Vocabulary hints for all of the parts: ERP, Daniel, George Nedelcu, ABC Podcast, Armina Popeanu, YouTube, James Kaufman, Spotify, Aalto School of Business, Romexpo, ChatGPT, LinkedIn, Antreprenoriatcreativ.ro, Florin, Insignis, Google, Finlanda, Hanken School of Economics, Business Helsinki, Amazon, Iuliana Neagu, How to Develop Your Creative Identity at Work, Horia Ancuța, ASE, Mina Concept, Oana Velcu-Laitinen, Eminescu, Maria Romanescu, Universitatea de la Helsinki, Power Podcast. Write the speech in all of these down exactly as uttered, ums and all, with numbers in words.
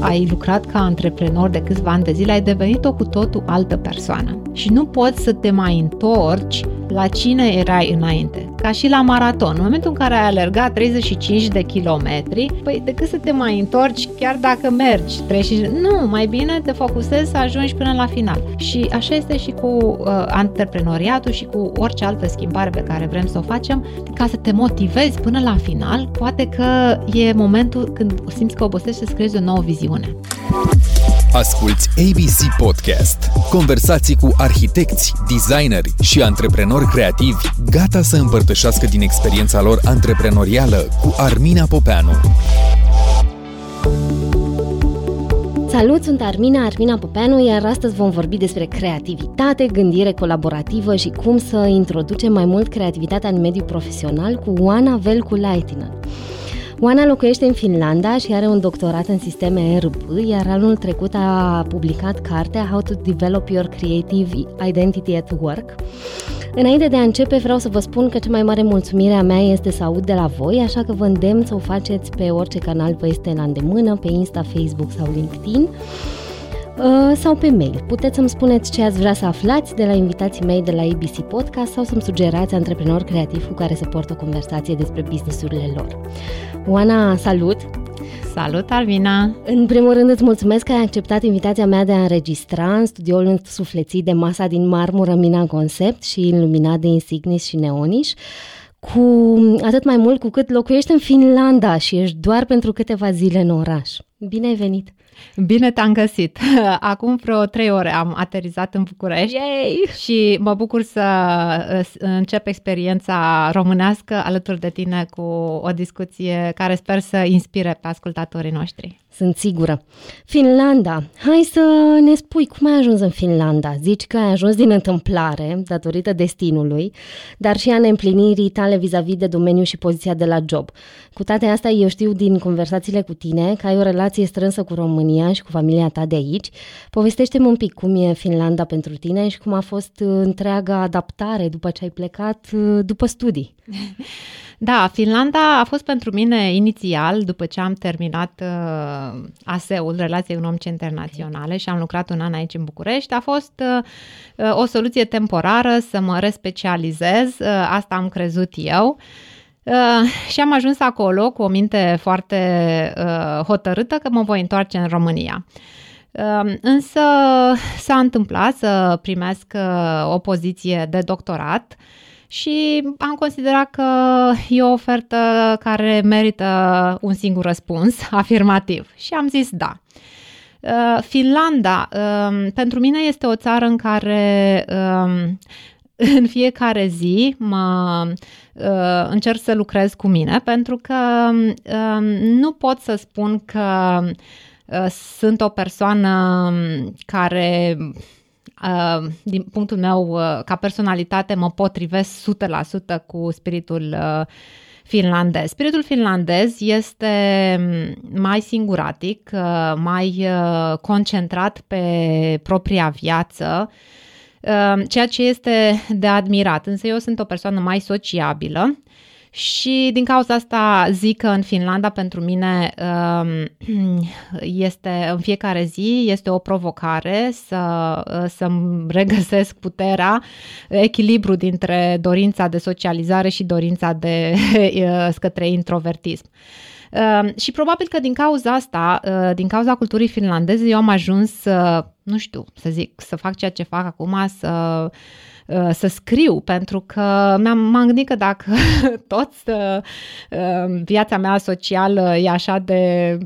Ai lucrat ca antreprenor de câțiva ani de zile, ai devenit o cu totul altă persoană și nu poți să te mai întorci la cine erai înainte. Ca și la maraton, în momentul în care ai alergat treizeci și cinci de kilometri, păi decât să te mai întorci chiar dacă mergi treizeci și cinci, nu, mai bine te focusezi să ajungi până la final. Și așa este și cu uh, antreprenoriatul și cu orice altă schimbare pe care vrem să o facem, ca să te motivezi până la final, poate că e momentul când simți că obosești să creezi o nouă viziune. Asculți A B C Podcast. Conversații cu arhitecți, designeri și antreprenori creativi gata să împărtășească din experiența lor antreprenorială cu Armina Popeanu. Salut, sunt Armina, Armina Popeanu, iar astăzi vom vorbi despre creativitate, gândire colaborativă și cum să introducem mai mult creativitatea în mediul profesional cu Oana Velcu-Laitinen. Oana locuiește în Finlanda și are un doctorat în sisteme R B, iar anul trecut a publicat cartea How to Develop Your Creative Identity at Work. Înainte de a începe, vreau să vă spun că cea mai mare mulțumire a mea este să aud de la voi, așa că vă îndemn să o faceți pe orice canal vă este la îndemână, pe Insta, Facebook sau LinkedIn, sau pe mail. Puteți să-mi spuneți ce ați vrea să aflați de la invitații mei de la A B C Podcast sau să-mi sugerați antreprenori creativi cu care să port o conversație despre business-urile lor. Oana, salut! Salut, Alvina! În primul rând îți mulțumesc că ai acceptat invitația mea de a înregistra în studioul însuflețit de masa din marmură Mina Concept și iluminat de Insignis și neoniș, cu atât mai mult cu cât locuiești în Finlanda și ești doar pentru câteva zile în oraș. Bine ai venit! Bine te-am găsit! Acum vreo trei ore am aterizat în București. Yay! Și mă bucur să încep experiența românească alături de tine cu o discuție care sper să inspire pe ascultatorii noștri. Sunt sigură. Finlanda. Hai să ne spui cum ai ajuns în Finlanda. Zici că ai ajuns din întâmplare, datorită destinului, dar și a neîmplinirii tale vis-a-vis de domeniu și poziția de la job. Cu toate astea, eu știu din conversațiile cu tine că ai o relație strânsă cu România și cu familia ta de aici. Povestește-mi un pic cum e Finlanda pentru tine și cum a fost întreaga adaptare după ce ai plecat după studii. Da, Finlanda a fost pentru mine inițial, după ce am terminat uh, A S E-ul, Relații Economice Internaționale, okay, și am lucrat un an aici în București, a fost uh, o soluție temporară să mă respecializez, uh, asta am crezut eu. Uh, și am ajuns acolo cu o minte foarte uh, hotărâtă că mă voi întoarce în România. Uh, însă s-a întâmplat să primesc uh, o poziție de doctorat și am considerat că e o ofertă care merită un singur răspuns afirmativ și am zis da. Uh, Finlanda uh, pentru mine este o țară în care uh, în fiecare zi mă uh, încerc să lucrez cu mine, pentru că uh, nu pot să spun că uh, sunt o persoană care uh, din punctul meu uh, ca personalitate mă potrivesc o sută la sută cu spiritul uh, finlandez. Spiritul finlandez este mai singuratic, uh, mai uh, concentrat pe propria viață, ceea ce este de admirat, însă eu sunt o persoană mai sociabilă și din cauza asta zic că în Finlanda pentru mine este, în fiecare zi este o provocare să, să-mi regăsesc puterea, echilibru dintre dorința de socializare și dorința de către introvertism. Uh, și probabil că din cauza asta, uh, din cauza culturii finlandeze, eu am ajuns, uh, nu știu, să zic, să fac ceea ce fac acum, să, uh, să scriu, pentru că m-am, m-am gândit că dacă tot uh, uh, viața mea socială e așa de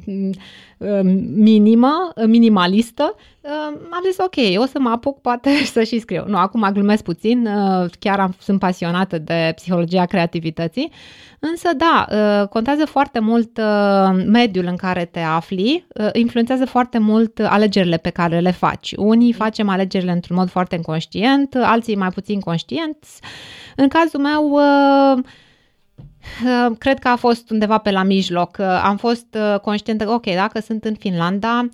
uh, minimă, minimalistă, uh, am zis ok, o să mă apuc poate să și scriu. Nu, acum glumesc puțin, uh, chiar am, sunt pasionată de psihologia creativității. Însă, da, contează foarte mult mediul în care te afli, influențează foarte mult alegerile pe care le faci. Unii facem alegerile într-un mod foarte inconștient, alții mai puțin conștienți. În cazul meu, cred că a fost undeva pe la mijloc. Am fost conștientă că, ok, dacă sunt în Finlanda,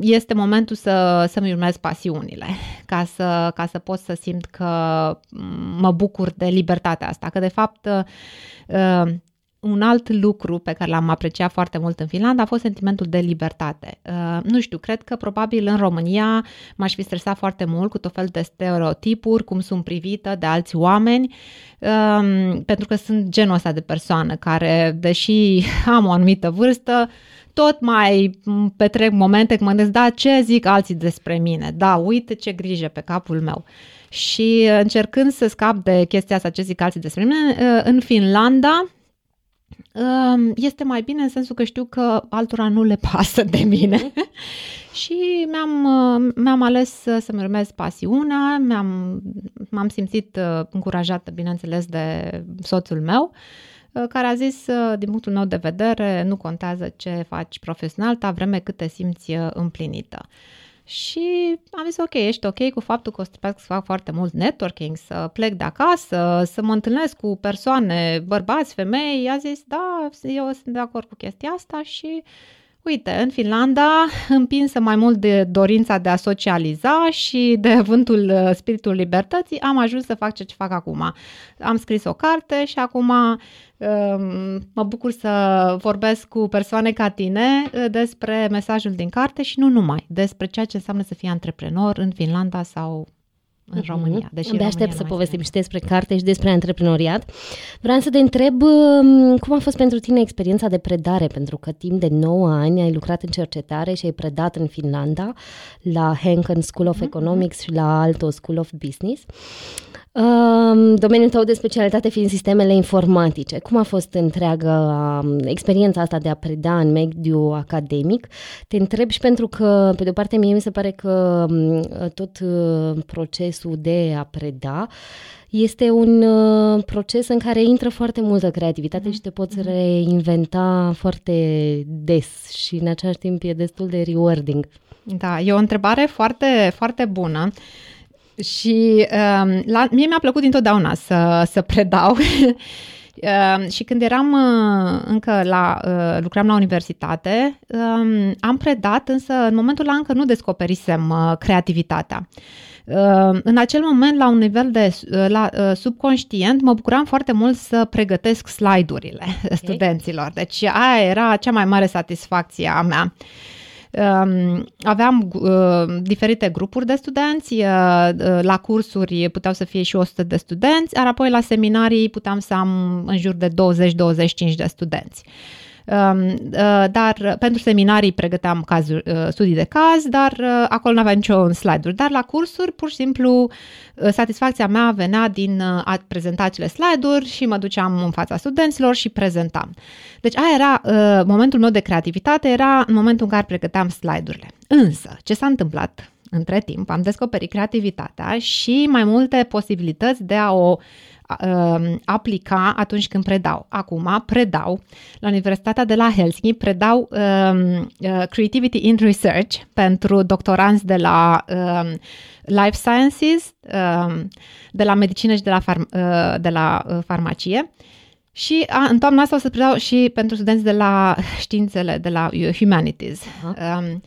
este momentul să, să-mi urmez pasiunile, ca să, ca să pot să simt că mă bucur de libertatea asta, că de fapt Un alt lucru pe care l-am apreciat foarte mult în Finlanda a fost sentimentul de libertate. Uh, nu știu, cred că probabil în România m-aș fi stresat foarte mult cu tot fel de stereotipuri, cum sunt privită de alți oameni, uh, pentru că sunt genul ăsta de persoană care, deși am o anumită vârstă, tot mai petrec momente când mă gândesc, da, ce zic alții despre mine? Da, uite ce grijă pe capul meu. Și încercând să scap de chestia asta, ce zic alții despre mine, uh, în Finlanda, este mai bine în sensul că știu că altora nu le pasă de mine și mi-am, mi-am ales să-mi urmez pasiunea, mi-am, m-am simțit încurajată, bineînțeles, de soțul meu, care a zis, din punctul meu de vedere, nu contează ce faci profesional, atâta vreme cât te simți împlinită. Și am zis, ok, ești ok cu faptul că o să trebuie să fac foarte mult networking, să plec de acasă, să mă întâlnesc cu persoane, bărbați, femei. I-a zis, da, eu sunt de acord cu chestia asta și uite, în Finlanda, împinsă mai mult de dorința de a socializa și de vântul, spiritul libertății, am ajuns să fac ce fac acum. Am scris o carte și acum mă bucur să vorbesc cu persoane ca tine despre mesajul din carte și nu numai, despre ceea ce înseamnă să fii antreprenor în Finlanda sau în România. Deși de aștept România să povestim și despre carte și despre antreprenoriat. Vreau să te întreb cum a fost pentru tine experiența de predare, pentru că timp de nouă ani ai lucrat în cercetare și ai predat în Finlanda la Hanken School of Economics mm-hmm. și la Aalto School of Business. Domeniul tău de specialitate fiind sistemele informatice. Cum a fost întreaga experiența asta de a preda în mediul academic? Te întreb și pentru că, pe de-o parte, mie mi se pare că tot procesul de a preda este un proces în care intră foarte multă creativitate mm-hmm. și te poți reinventa foarte des și în același timp e destul de rewarding. Da, e o întrebare foarte, foarte bună. Și uh, la, mie mi-a plăcut dintotdeauna să, să predau uh, și când eram uh, încă la, uh, lucram la universitate, uh, am predat, însă în momentul ăla încă nu descoperisem uh, creativitatea. Uh, în acel moment, la un nivel de uh, la, uh, subconștient, mă bucuram foarte mult să pregătesc slide-urile okay. studenților, deci aia era cea mai mare satisfacție a mea. Aveam uh, diferite grupuri de studenți, uh, la cursuri puteau să fie și o sută de studenți, iar apoi la seminarii puteam să am în jur de douăzeci douăzeci și cinci de studenți. Uh, uh, dar pentru seminarii pregăteam cazuri, uh, studii de caz, dar uh, acolo n-aveam niciun slide-uri. Dar la cursuri, pur și simplu, uh, satisfacția mea venea din uh, a prezenta acele slide-uri și mă duceam în fața studenților și prezentam. Deci aia era uh, momentul meu de creativitate, era în momentul în care pregăteam slide-urile. Însă, ce s-a întâmplat între timp? Am descoperit creativitatea și mai multe posibilități de a o aplica atunci când predau. Acum predau la Universitatea de la Helsinki, predau um, Creativity in Research pentru doctoranți de la um, Life Sciences, um, de la medicină și de la, farm- uh, de la uh, farmacie. Și a, în toamna asta o să predau și pentru studenți de la științele, de la Humanities. Uh-huh. Um,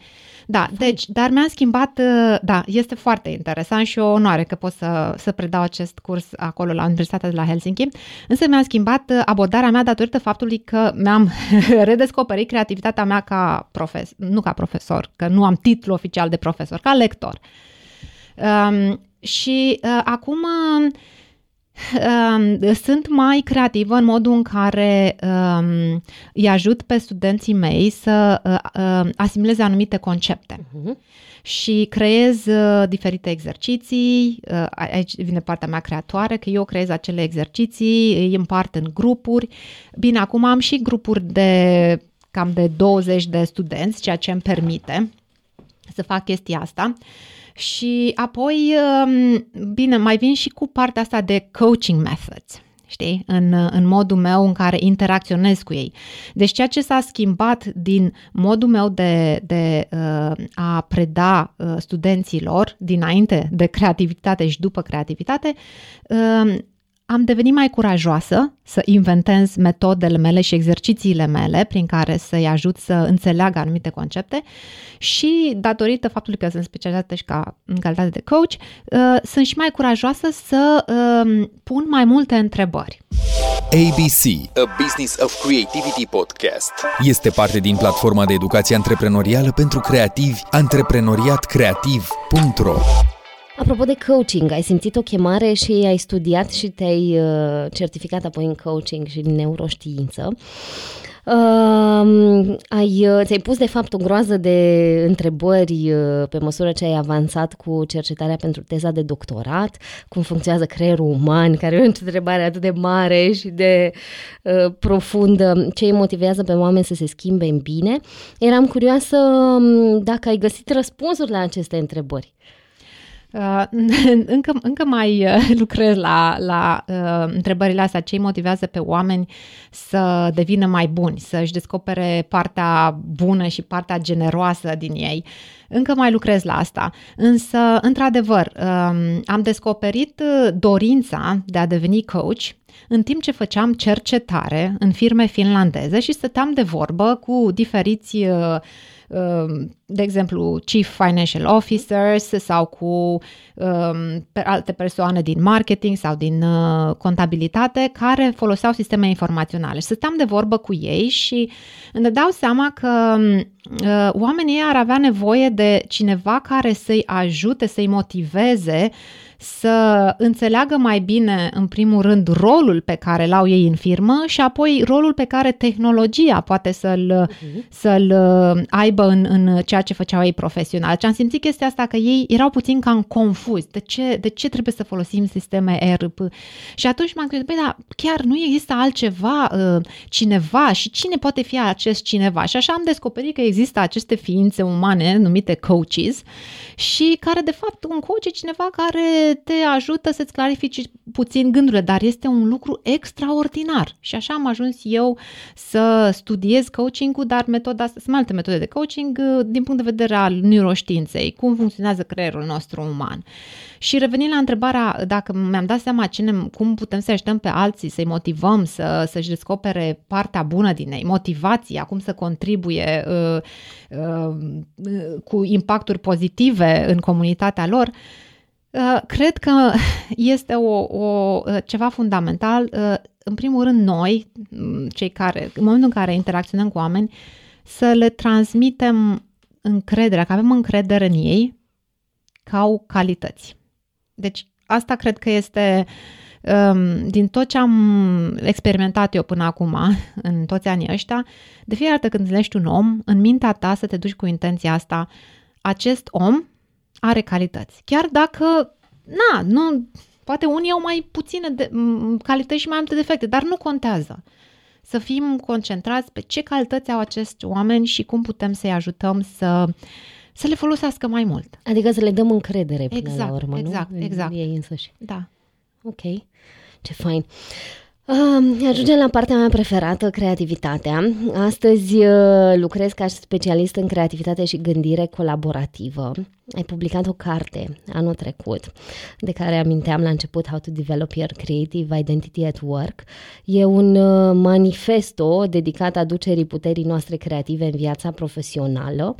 Da, deci, dar mi-am schimbat, da, este foarte interesant și o onoare că pot să, să predau acest curs acolo la Universitatea de la Helsinki, însă mi-am schimbat abordarea mea datorită faptului că mi-am redescoperit creativitatea mea ca profesor, nu ca profesor, că nu am titlu oficial de profesor, ca lector. Um, și uh, acum... Uh, Sunt mai creativă în modul în care um, îi ajut pe studenții mei să uh, asimileze anumite concepte uh-huh. și creez uh, diferite exerciții, uh, aici vine partea mea creatoare, că eu creez acele exerciții, îi împart în grupuri. Bine, acum am și grupuri de cam de douăzeci de studenți, ceea ce îmi permite să fac chestia asta. Și apoi, bine, mai vin și cu partea asta de coaching methods, știi, în, în modul meu în care interacționez cu ei. Deci ceea ce s-a schimbat din modul meu de, de a preda studenților dinainte de creativitate și după creativitate, am devenit mai curajoasă să inventez metodele mele și exercițiile mele prin care să-i ajut să înțeleagă anumite concepte și datorită faptului că sunt specializată și ca în calitate de coach, uh, sunt și mai curajoasă să uh, pun mai multe întrebări. A B C, A Business of Creativity Podcast, este parte din platforma de educație antreprenorială pentru creativi, Antreprenoriat Creativ punct ro. Apropo de coaching, ai simțit o chemare și ai studiat și te-ai certificat apoi în coaching și în neuroștiință. Uh, ai, ți-ai pus de fapt o groază de întrebări uh, pe măsură ce ai avansat cu cercetarea pentru teza de doctorat, cum funcționează creierul uman, care e o întrebare atât de mare și de uh, profundă, ce îi motivează pe oameni să se schimbe în bine. Eram curioasă dacă ai găsit răspunsuri la aceste întrebări. Uh, încă, încă mai lucrez la, la uh, întrebările astea, ce îi motivează pe oameni să devină mai buni, să-și descopere partea bună și partea generoasă din ei. Încă mai lucrez la asta, însă, într-adevăr, uh, am descoperit dorința de a deveni coach în timp ce făceam cercetare în firme finlandeze și stăteam de vorbă cu diferiți uh, de exemplu, chief financial officers sau cu um, alte persoane din marketing sau din uh, contabilitate care foloseau sisteme informaționale. Și stăteam de vorbă cu ei și îmi dau seama că uh, oamenii ar avea nevoie de cineva care să-i ajute, să-i motiveze să înțeleagă mai bine, în primul rând, rolul pe care l-au ei în firmă și apoi rolul pe care tehnologia poate să-l, uh-huh. să-l aibă în, în ceea ce făceau ei profesional. Deci am simțit chestia asta că ei erau puțin cam confuzi. De ce, de ce trebuie să folosim sisteme E R P? Și atunci m-am gândit, băi, dar chiar nu există altceva, cineva și cine poate fi acest cineva? Și așa am descoperit că există aceste ființe umane numite coaches și care, de fapt, un coach e cineva care te ajută să-ți clarifici puțin gândurile, dar este un lucru extraordinar. Și așa am ajuns eu să studiez coaching-ul, dar metoda, sunt alte metode de coaching din punct de vedere al neuroștiinței, cum funcționează creierul nostru uman. Și revenind la întrebarea dacă mi-am dat seama cine, cum putem să ajutăm pe alții, să-i motivăm, să, să-și descopere partea bună din ei, motivația, cum să contribuie uh, uh, cu impacturi pozitive în comunitatea lor, cred că este o, o, ceva fundamental. În primul rând, noi, cei care, în momentul în care interacționăm cu oameni, să le transmitem încrederea, că avem încredere în ei, că au calități. Deci, asta cred că este, din tot ce am experimentat eu până acum, în toți anii ăștia, de fiecare dată când întâlnești un om, în mintea ta să te duci cu intenția asta, acest om are calități. Chiar dacă, na, nu, poate unii au mai puține de, m- calități și mai multe defecte, dar nu contează. Să fim concentrați pe ce calități au acești oameni și cum putem să-i ajutăm să, să le folosească mai mult. Adică să le dăm încredere până exact, la urmă, exact, nu? Exact, exact. Ei însăși. Da. Ok, ce fain. Uh, ajungem la partea mea preferată, creativitatea. Astăzi uh, lucrez ca specialist în creativitate și gândire colaborativă. Ai publicat o carte anul trecut, de care aminteam la început, How to Develop Your Creative Identity at Work. E un uh, manifesto dedicat aducerii puterii noastre creative în viața profesională.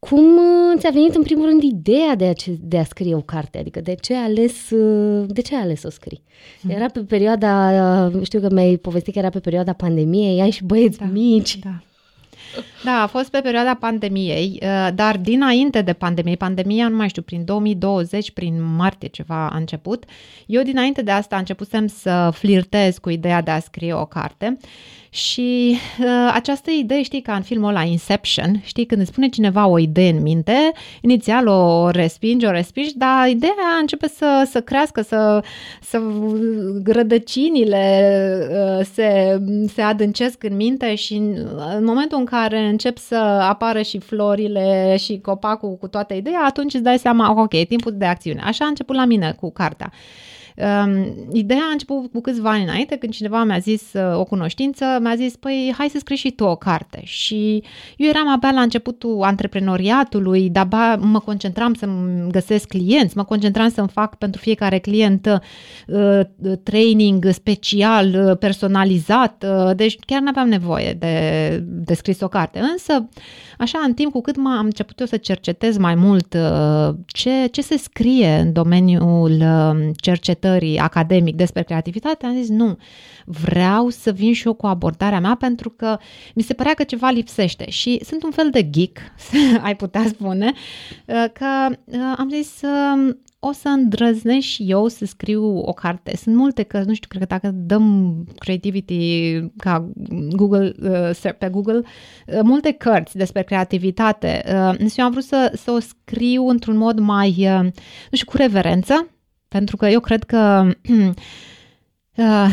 Cum uh, ți-a venit în primul rând ideea de a, de a scrie o carte? Adică de ce ai ales, uh, de ce ai ales să scrii? Era pe perioada, uh, știu că mi-ai povestit că era pe perioada pandemiei, ai și băieți da, mici. Da. Da, a fost pe perioada pandemiei, dar dinainte de pandemie, pandemia, nu mai știu, prin două mii douăzeci, prin martie ceva a început, eu dinainte de asta începusem să flirtez cu ideea de a scrie o carte și uh, această idee, știi, ca în filmul ăla Inception, știi, când îți spune cineva o idee în minte, inițial o respingi, o respingi, dar ideea începe să, să crească, să, să rădăcinile uh, se, se adâncesc în minte și în, în momentul în care care încep să apară și florile și copacul cu toată ideea, atunci îți dai seama, ok, timpul de acțiune. Așa a început la mine cu cartea. Um, ideea a început cu câțiva ani înainte, când cineva mi-a zis, o cunoștință, mi-a zis, păi, hai să scrii și tu o carte. Și eu eram abia la începutul antreprenoriatului, de-abia mă concentram să-mi găsesc clienți, mă concentram să-mi fac pentru fiecare client uh, training special, personalizat, uh, deci chiar n-aveam nevoie de, de scris o carte. Însă, așa, în timp, cu cât m-am început eu să cercetez mai mult uh, ce, ce se scrie în domeniul uh, cercetării, prezentării academic despre creativitate, am zis nu, vreau să vin și eu cu abordarea mea pentru că mi se părea că ceva lipsește și sunt un fel de geek, ai putea spune, că am zis o să îndrăznesc și eu să scriu o carte. Sunt multe că, nu știu, cred că dacă dăm creativity ca Google, pe Google, multe cărți despre creativitate. Eu am vrut să, să o scriu într-un mod mai, nu știu, cu reverență, pentru că eu cred că uh,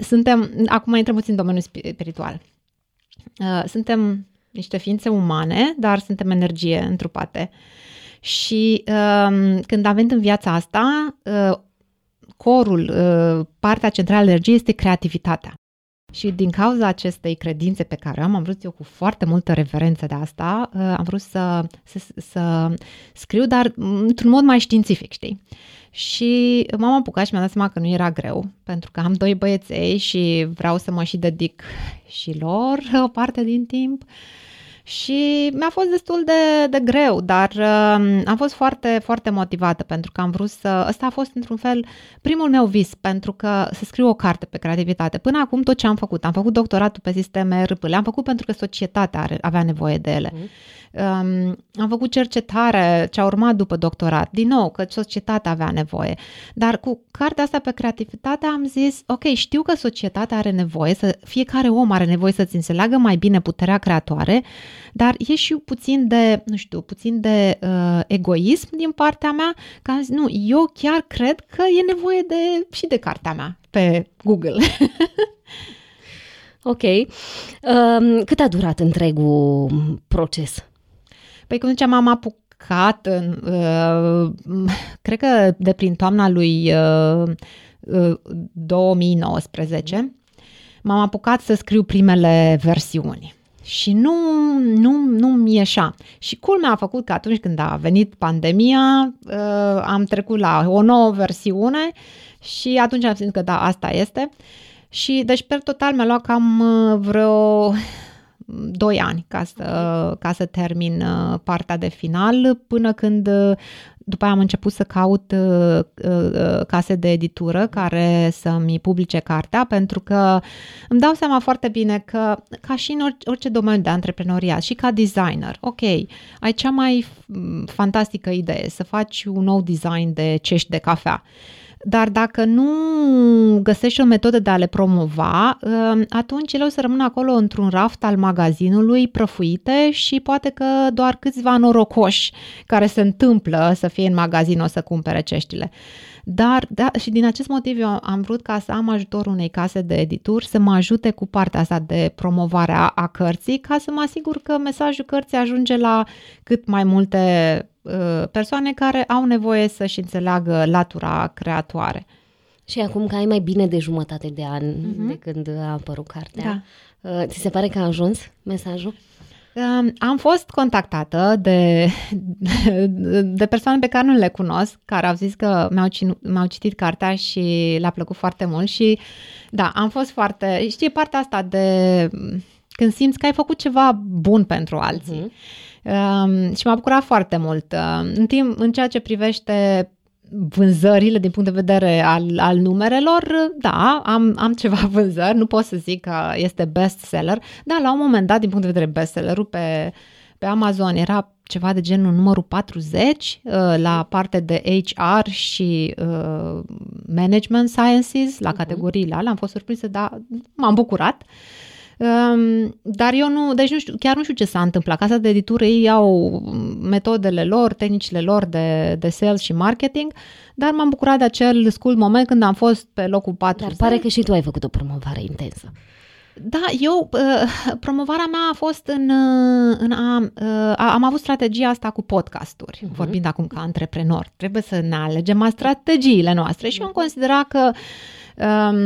suntem, acum intrăm puțin în domeniul spiritual, uh, suntem niște ființe umane, dar suntem energie întrupate. Și uh, când am venit în viața asta, uh, corul, uh, partea centrală a energiei este creativitatea. Și din cauza acestei credințe pe care am, am vrut eu cu foarte multă reverență de asta, uh, am vrut să, să, să scriu, dar într-un mod mai științific, știi? Și m-am apucat și mi-am dat seama că nu era greu, pentru că am doi băieței și vreau să mă și dedic și lor o parte din timp. Și mi-a fost destul de, de greu, dar uh, am fost foarte, foarte motivată pentru că am vrut să... Ăsta a fost, într-un fel, primul meu vis, pentru că să scriu o carte pe creativitate. Până acum tot ce am făcut, am făcut doctoratul pe sisteme R P, le-am făcut pentru că societatea are, avea nevoie de ele. Mm. Um, am făcut cercetare ce a urmat după doctorat, din nou, că societatea avea nevoie. Dar cu cartea asta pe creativitate am zis, ok, știu că societatea are nevoie, să, fiecare om are nevoie să-ți înțeleagă mai bine puterea creatoare, dar e și puțin de, nu știu, puțin de uh, egoism din partea mea, că am zis, nu, eu chiar cred că e nevoie de și de cartea mea pe Google. Ok. Um, cât a durat întregul proces? Păi cum ziceam, am apucat, uh, cred că de prin toamna lui uh, uh, două mii nouăsprezece, m-am apucat să scriu primele versiuni. Și nu, nu, nu-mi ieșea. Și culmea a făcut că atunci când a venit pandemia, uh, am trecut la o nouă versiune și atunci am simțit că da, asta este. Și deci, per total, mi-a luat cam vreo doi ani ca să, ca să termin partea de final, până când după aia am început să caut case de editură care să-mi publice cartea, pentru că îmi dau seama foarte bine că, ca și în orice domeniu de antreprenoriat și ca designer, ok, ai cea mai fantastică idee, să faci un nou design de cești de cafea. Dar dacă nu găsești o metodă de a le promova, atunci ele o să rămână acolo într-un raft al magazinului, prăfuite, și poate că doar câțiva norocoși care se întâmplă să fie în magazin o să cumpere ceștile. Dar, da, și din acest motiv eu am vrut ca să am ajutorul unei case de edituri să mă ajute cu partea asta de promovare a, a cărții, ca să mă asigur că mesajul cărții ajunge la cât mai multe persoane care au nevoie să-și înțeleagă latura creatoare. Și acum că ai mai bine de jumătate de an uh-huh. de când a apărut cartea, da. Ți se pare că a ajuns mesajul? Am fost contactată de, de persoane pe care nu le cunosc, care au zis că mi-au, mi-au citit cartea și le-a plăcut foarte mult și da, am fost foarte... Știi, partea asta de când simți că ai făcut ceva bun pentru alții. Uh-huh. Um, și m-a bucurat foarte mult. Uh, în timp, în ceea ce privește vânzările din punct de vedere al, al numerelor, da, am, am ceva vânzări, nu pot să zic că este bestseller, dar la un moment dat, din punct de vedere bestsellerul pe, pe Amazon era ceva de genul numărul patruzeci uh, la parte de H R și uh, Management Sciences, la categoriile alea, am fost surprinsă, dar m-am bucurat. Um, dar eu nu, deci nu știu, chiar nu știu ce s-a întâmplat. Casa de editură, ei au metodele lor, tehnicile lor de, de sales și marketing, dar m-am bucurat de acel scurt moment când am fost pe locul patru. Dar pare că și tu ai făcut o promovare intensă. Da, eu, uh, promovarea mea a fost în, în a, uh, am avut strategia asta cu podcasturi, uh-huh. vorbind acum ca antreprenor. Trebuie să ne alegem strategiile noastre și eu am considerat că Um,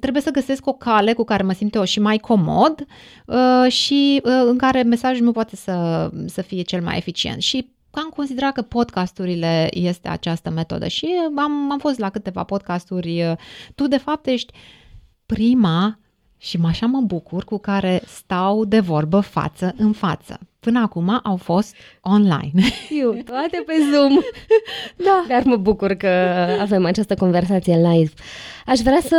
trebuie să găsesc o cale cu care mă simt eu și mai comod uh, și uh, în care mesajul meu poate să, să fie cel mai eficient. Și am considerat că podcasturile este această metodă și am, am fost la câteva podcasturi. Tu, de fapt, ești prima și așa mă bucur cu care stau de vorbă față în față. Până acum au fost online. Eu, toate pe Zoom. Da. Dar mă bucur că avem această conversație live. Aș vrea să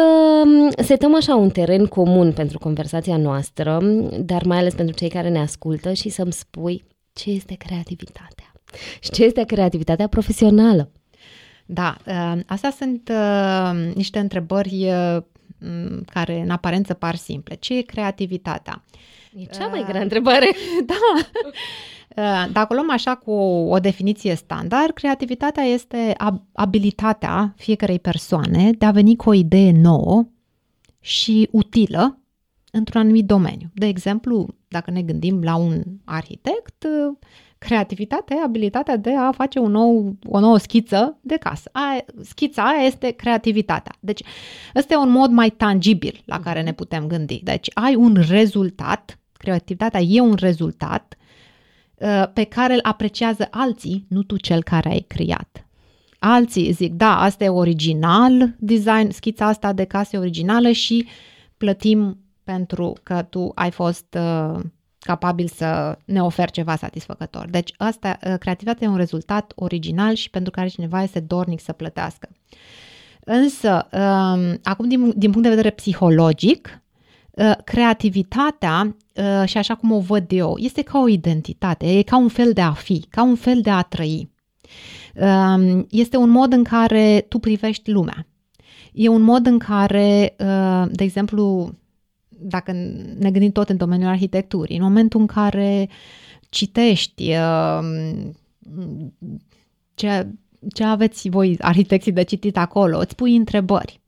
setăm așa un teren comun pentru conversația noastră, dar mai ales pentru cei care ne ascultă, și să-mi spui ce este creativitatea și ce este creativitatea profesională. Da, astea sunt niște întrebări care în aparență par simple. Ce e creativitatea? E cea mai grea întrebare. Da. Dacă o luăm așa cu o definiție standard, creativitatea este abilitatea fiecărei persoane de a veni cu o idee nouă și utilă într-un anumit domeniu. De exemplu, dacă ne gândim la un arhitect, creativitatea e abilitatea de a face un nou, o nouă schiță de casă. Aia, schița aia este creativitatea. Deci ăsta e un mod mai tangibil la care ne putem gândi. Deci ai un rezultat, creativitatea e un rezultat pe care îl apreciază alții, nu tu cel care ai creat. Alții zic, da, asta e original, design, schița asta de casă e originală și plătim pentru că tu ai fost uh, capabil să ne oferi ceva satisfăcător. Deci asta, uh, creativitatea e un rezultat original și pentru care cineva este dornic să plătească. Însă, uh, acum din, din punct de vedere psihologic, uh, creativitatea, uh, și așa cum o văd eu, este ca o identitate, e ca un fel de a fi, ca un fel de a trăi. Uh, este un mod în care tu privești lumea. E un mod în care, uh, de exemplu, dacă ne gândim tot în domeniul arhitecturii, în momentul în care citești ce, ce aveți voi, arhitecții, de citit acolo, îți pui întrebări.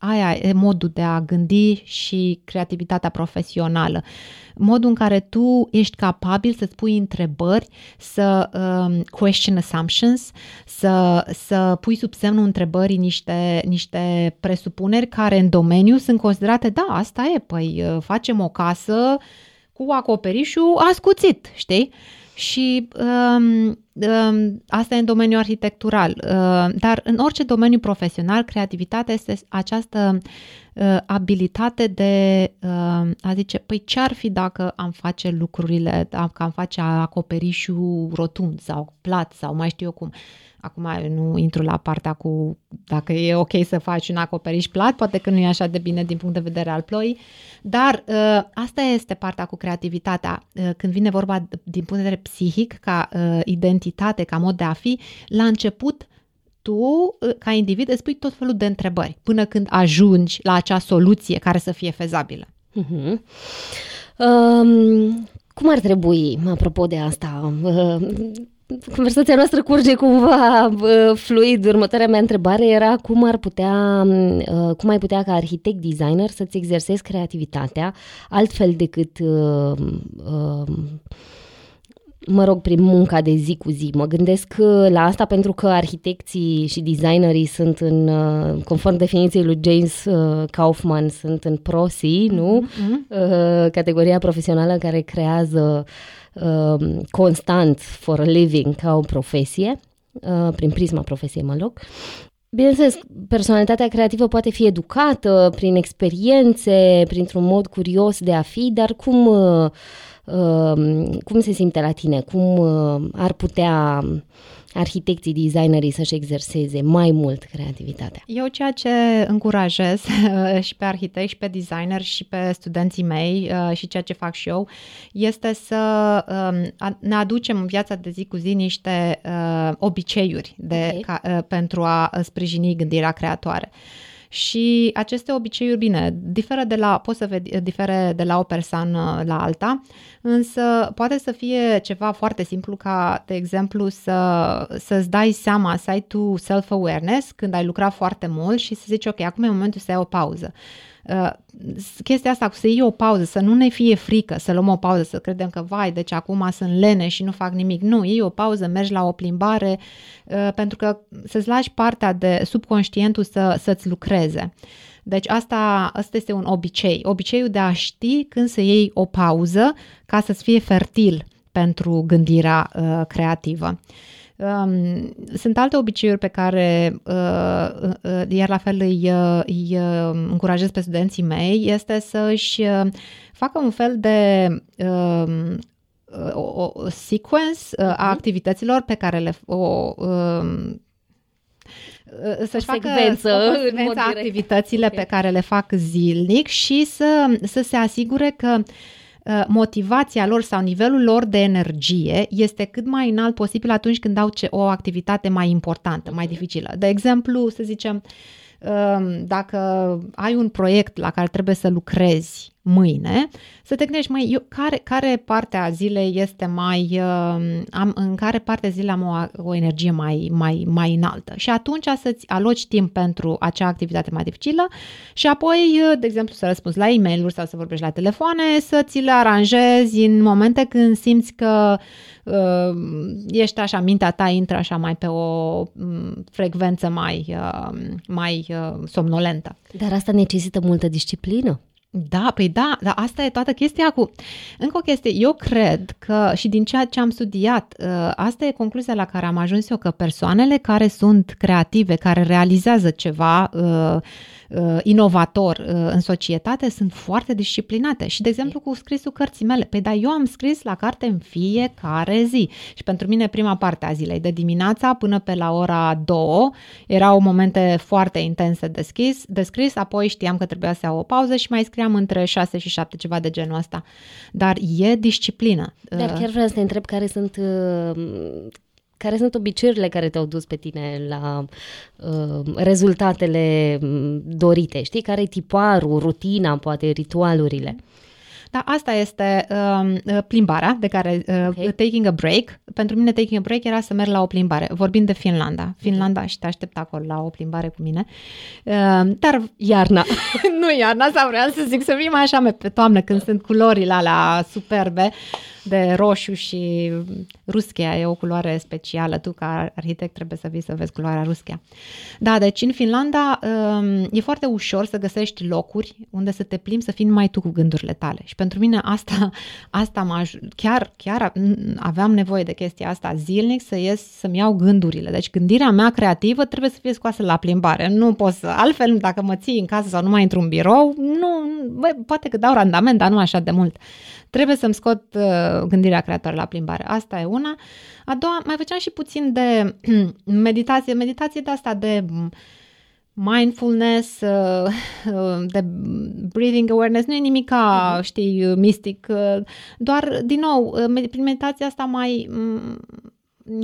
Aia e modul de a gândi și creativitatea profesională. Modul în care tu ești capabil să-ți pui întrebări, să um, question assumptions, să, să pui sub semnul întrebării niște, niște presupuneri care în domeniu sunt considerate, da, asta e, păi facem o casă cu acoperișul ascuțit, știi? Și um, um, asta e în domeniul arhitectural, uh, dar în orice domeniu profesional, creativitatea este această uh, abilitate de uh, a zice, păi ce-ar fi dacă am face lucrurile, dacă am face acoperișul rotund sau plat sau mai știu eu cum. Acum nu intru la partea cu dacă e ok să faci un acoperiș plat, poate că nu e așa de bine din punct de vedere al ploii, dar uh, asta este partea cu creativitatea. Uh, când vine vorba din punct de vedere psihic, ca uh, identitate, ca mod de a fi, la început tu, uh, ca individ, îți pui tot felul de întrebări până când ajungi la acea soluție care să fie fezabilă. Uh-huh. Um, cum ar trebui, apropo de asta... Uh, Conversația noastră curge cumva fluid. Următoarea mea întrebare era cum ar putea, cum ai putea ca arhitect designer să-ți exersezi creativitatea altfel decât, mă rog, prin munca de zi cu zi. Mă gândesc la asta pentru că arhitecții și designerii sunt în, conform definiției lui James Kaufman, sunt în prosi, nu? Mm-hmm. Categoria profesională care creează constant for a living, ca o profesie, prin prisma profesiei, mă loc. Bineînțeles, personalitatea creativă poate fi educată prin experiențe, printr-un mod curios de a fi, dar cum, cum se simte la tine? Cum ar putea arhitecții, designerii să-și exerseze mai mult creativitatea? Eu ceea ce încurajez și pe arhitecți, și pe designer, și pe studenții mei și ceea ce fac și eu, este să ne aducem în viața de zi cu zi niște obiceiuri de, okay. ca, pentru a sprijini gândirea creatoare. Și aceste obiceiuri, bine, diferă de la, pot să vede, difere de la o persoană la alta, însă poate să fie ceva foarte simplu ca, de exemplu, să, să-ți dai seama, să ai tu self-awareness când ai lucrat foarte mult și să zici, ok, acum e momentul să iei o pauză. Uh, chestia asta, să iei o pauză, să nu ne fie frică, să luăm o pauză, să credem că, vai, deci acum sunt lene și nu fac nimic. Nu, iei o pauză, mergi la o plimbare, uh, pentru că să-ți lași partea de subconștientul să, să-ți lucreze. Deci asta, asta este un obicei. Obiceiul de a ști când să iei o pauză ca să-ți fie fertil pentru gândirea uh, creativă. Um, sunt alte obiceiuri pe care uh, uh, uh, iar la fel îi, uh, îi uh, încurajez pe studenții mei, este să-și uh, facă un fel de uh, o, o sequence uh-huh. a activităților pe care le o um, să-și facă secvență, secvența activitățile okay. pe care le fac zilnic și să, să se asigure că motivația lor sau nivelul lor de energie este cât mai înalt posibil atunci când au o activitate mai importantă, mai dificilă. De exemplu, să zicem, dacă ai un proiect la care trebuie să lucrezi mâine, să te gândești, măi, eu, care, care parte a zilei este mai, am, în care parte zilei am o, o energie mai, mai, mai înaltă și atunci să-ți aloci timp pentru acea activitate mai dificilă și apoi, de exemplu, să răspunzi la e-mail-uri sau să vorbești la telefoane, să ți le aranjezi în momente când simți că uh, ești așa, mintea ta intră așa mai pe o um, frecvență mai, uh, mai uh, somnolentă. Dar asta necesită multă disciplină. Da, păi da, dar asta e toată chestia cu... Încă o chestie, eu cred că și din ceea ce am studiat, asta e concluzia la care am ajuns eu, că persoanele care sunt creative, care realizează ceva inovator în societate, sunt foarte disciplinate. Și, de exemplu, cu scrisul cărții mele. Păi da, eu am scris la carte în fiecare zi. Și pentru mine prima parte a zilei, de dimineața până pe la ora două, erau momente foarte intense de scris, de scris, apoi știam că trebuia să iau o pauză și mai scriam între șase și șapte, ceva de genul ăsta. Dar e disciplină. Dar chiar vreau să te întreb care sunt... Care sunt obiceiurile care te-au dus pe tine la uh, rezultatele dorite? Știi? Care e tiparul, rutina, poate ritualurile? Da, asta este uh, plimbarea de care uh, okay. taking a break. Pentru mine taking a break era să merg la o plimbare. Vorbind de Finlanda. Finlanda okay. și te aștept acolo la o plimbare cu mine. Uh, dar iarna. nu iarna, sau vreau să zic să vim așa pe toamnă când sunt culorile alea superbe de roșu și ruschea, e o culoare specială. Tu ca arhitect trebuie să vii să vezi culoarea ruschea. Da, deci în Finlanda um, e foarte ușor să găsești locuri unde să te plimbi, să fii numai tu cu gândurile tale. Și pentru mine asta, asta m-a aj- chiar, chiar aveam nevoie de chestia asta zilnic, să ies, să-mi iau gândurile. Deci gândirea mea creativă trebuie să fie scoasă la plimbare. Nu poți să, altfel dacă mă ții în casă sau numai într-un birou, nu, bă, poate că dau randament, dar nu așa de mult. Trebuie să-mi scot uh, gândirea creatoare la plimbare. Asta e una. A doua, mai făceam și puțin de uh, meditație. Meditație de asta, de mindfulness, uh, uh, de breathing awareness. Nu e nimic ca, știi, mistic. Uh, doar, din nou, uh, prin meditația asta mai... Um,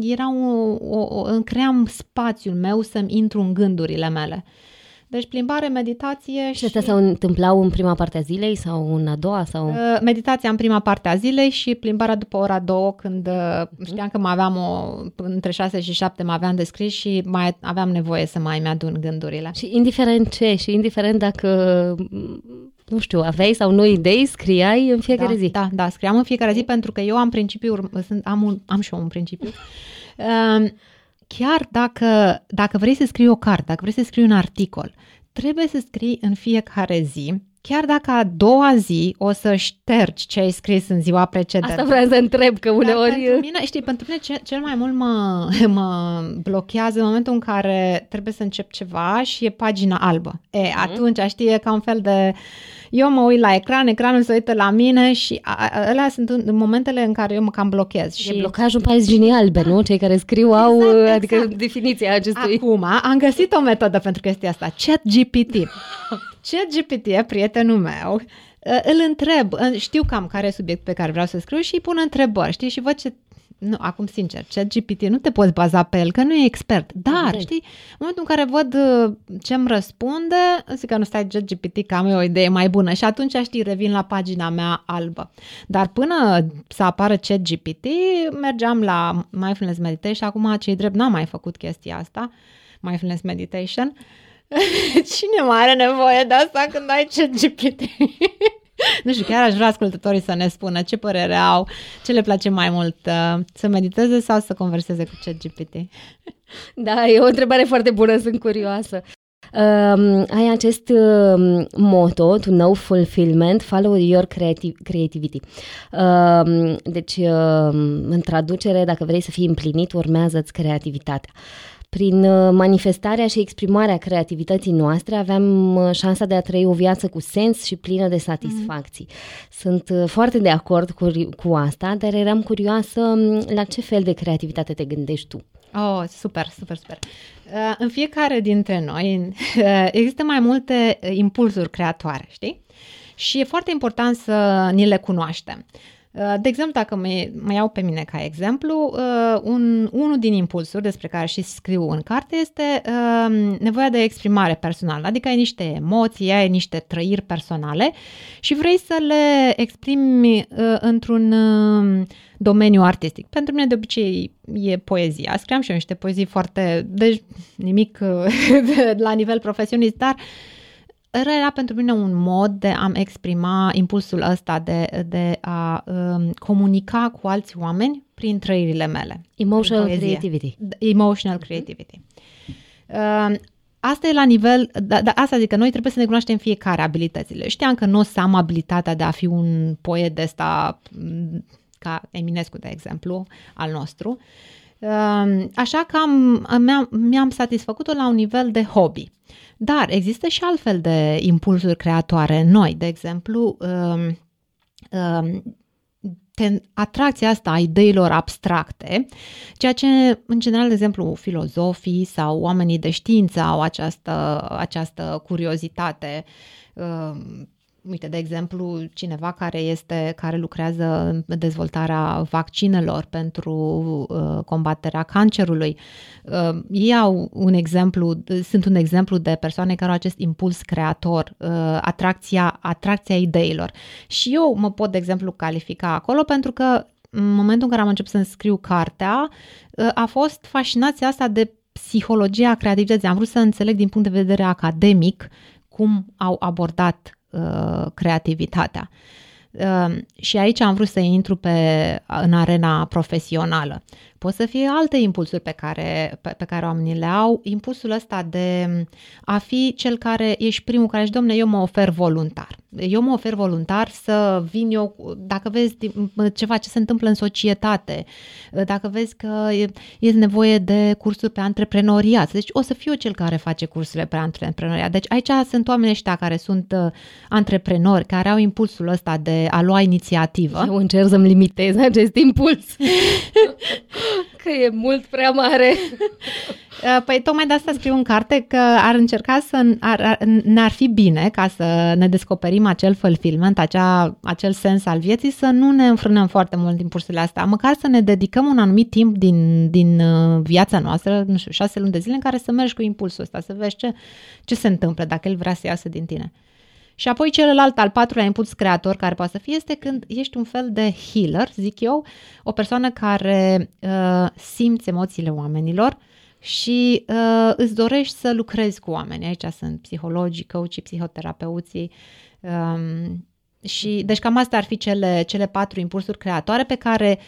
era o, o, o, cream spațiul meu să-mi intru în gândurile mele. Deci plimbare, meditație și... Și astea s-au întâmplat în prima parte a zilei sau în a doua? Sau... Meditația în prima parte a zilei și plimbarea după ora două, când știam că mă aveam o... Între șase și șapte mă aveam de scris și mai aveam nevoie să mai mi-adun gândurile. Și indiferent ce și indiferent dacă... Nu știu, aveai sau noi idei, scriai în fiecare da, zi. Da, da, scriam în fiecare zi pentru că eu am principiu... Am, un, am și eu un principiu... um, Chiar dacă, dacă vrei să scrii o carte, dacă vrei să scrii un articol, trebuie să scrii în fiecare zi, chiar dacă a doua zi o să ștergi ce ai scris în ziua precedentă. Asta vreau să întreb, că uneori... Dar pentru mine, știi, pentru mine ce, cel mai mult mă, mă blochează în momentul în care trebuie să încep ceva și e pagina albă. E, mm-hmm. atunci, știi, e ca un fel de... Eu mă uit la ecran, ecranul se uită la mine și alea sunt momentele în care eu mă cam blochez. Și e blocajul paginii albe, nu? Cei care scriu exact, au, exact. Adică definiția acestui... Acum am găsit o metodă pentru chestia asta, ChatGPT. ChatGPT e prietenul meu. Îl întreb, știu cam care e subiectul pe care vreau să scriu și îi pun întrebări, știi? Și văd ce... Nu, acum sincer, ChatGPT nu te poți baza pe el, că nu e expert. Dar, de știi, în momentul în care văd ce-mi răspunde, zic că nu stai ChatGPT, că am eu o idee mai bună. Și atunci, știi, revin la pagina mea albă. Dar până să apară ChatGPT, mergeam la Mindfulness Meditation și acum, ce-i drept, n-am mai făcut chestia asta, Mindfulness Meditation. Cine mai are nevoie de asta când ai ChatGPT? Nu știu, chiar aș vrea ascultătorii să ne spună ce părere au, ce le place mai mult, să mediteze sau să converseze cu ChatGPT. Da, e o întrebare foarte bună, sunt curioasă. Um, ai acest um, motto, to know fulfillment, follow your creativ- creativity. Um, deci, um, în traducere, dacă vrei să fii împlinit, urmează-ți creativitatea. Prin manifestarea și exprimarea creativității noastre aveam șansa de a trăi o viață cu sens și plină de satisfacții. Mm-hmm. Sunt foarte de acord cu, cu asta, dar eram curioasă la ce fel de creativitate te gândești tu. Oh, super, super, super. În fiecare dintre noi există mai multe impulsuri creatoare, știi? Și e foarte important să ni le cunoaștem. De exemplu, dacă mă iau pe mine ca exemplu, un, unul din impulsuri despre care și scriu în carte este nevoia de exprimare personală, adică ai niște emoții, ai niște trăiri personale și vrei să le exprimi într-un domeniu artistic. Pentru mine de obicei e poezia, scriam și eu niște poezii foarte, deci nimic la nivel profesionist, dar era pentru mine un mod de a-mi exprima impulsul ăsta de, de a um, comunica cu alți oameni prin trăirile mele. Emotional creativity. Emotional creativity. Uh, asta e la nivel, da, da, asta zic că noi trebuie să ne cunoaștem fiecare abilitățile. Știam că nu o să am abilitatea de a fi un poet de ăsta ca Eminescu, de exemplu, al nostru. Uh, așa că am, mi-am, mi-am satisfăcut-o la un nivel de hobby. Dar există și altfel de impulsuri creatoare în noi, de exemplu, um, um, te, atracția asta a ideilor abstracte, ceea ce, în general, de exemplu, filozofii sau oamenii de știință au această, această curiozitate. Um, uite, de exemplu, cineva care, este, care lucrează în dezvoltarea vaccinelor pentru uh, combaterea cancerului. Uh, ei au un exemplu, sunt un exemplu de persoane care au acest impuls creator, uh, atracția, atracția ideilor. Și eu mă pot, de exemplu, califica acolo pentru că în momentul în care am început să-mi scriu cartea, uh, a fost fascinația asta de psihologia creativității. Am vrut să înțeleg din punct de vedere academic cum au abordat creativitatea. Și aici am vrut să intru pe, în arena profesională. Pot să fie alte impulsuri pe care, pe, pe care oamenii le au. Impulsul ăsta de a fi cel care ești primul care zice, domne, eu mă ofer voluntar. Eu mă ofer voluntar să vin eu, dacă vezi ceva ce se întâmplă în societate, dacă vezi că este nevoie de cursuri pe antreprenoriat, deci o să fiu eu cel care face cursurile pe antreprenoriat. Deci aici sunt oamenii ăștia care sunt antreprenori, care au impulsul ăsta de a lua inițiativă. Eu încerc să-mi limitez acest impuls. Că e mult prea mare. Păi tocmai de asta scriu în carte că ar încerca să ar, ar, ne-ar fi bine ca să ne descoperim acel fulfillment, acea, acel sens al vieții, să nu ne înfrânăm foarte mult din pursurile astea, măcar să ne dedicăm un anumit timp din, din viața noastră, nu știu, șase luni de zile în care să mergi cu impulsul ăsta, să vezi ce, ce se întâmplă, dacă el vrea să iasă din tine. Și apoi celălalt, al patrulea impuls creator care poate să fie, este când ești un fel de healer, zic eu, o persoană care uh, simți emoțiile oamenilor și uh, îți dorești să lucrezi cu oamenii. Aici sunt psihologii, coachii, psihoterapeuții. Um, și, deci cam astea ar fi cele, cele patru impulsuri creatoare pe care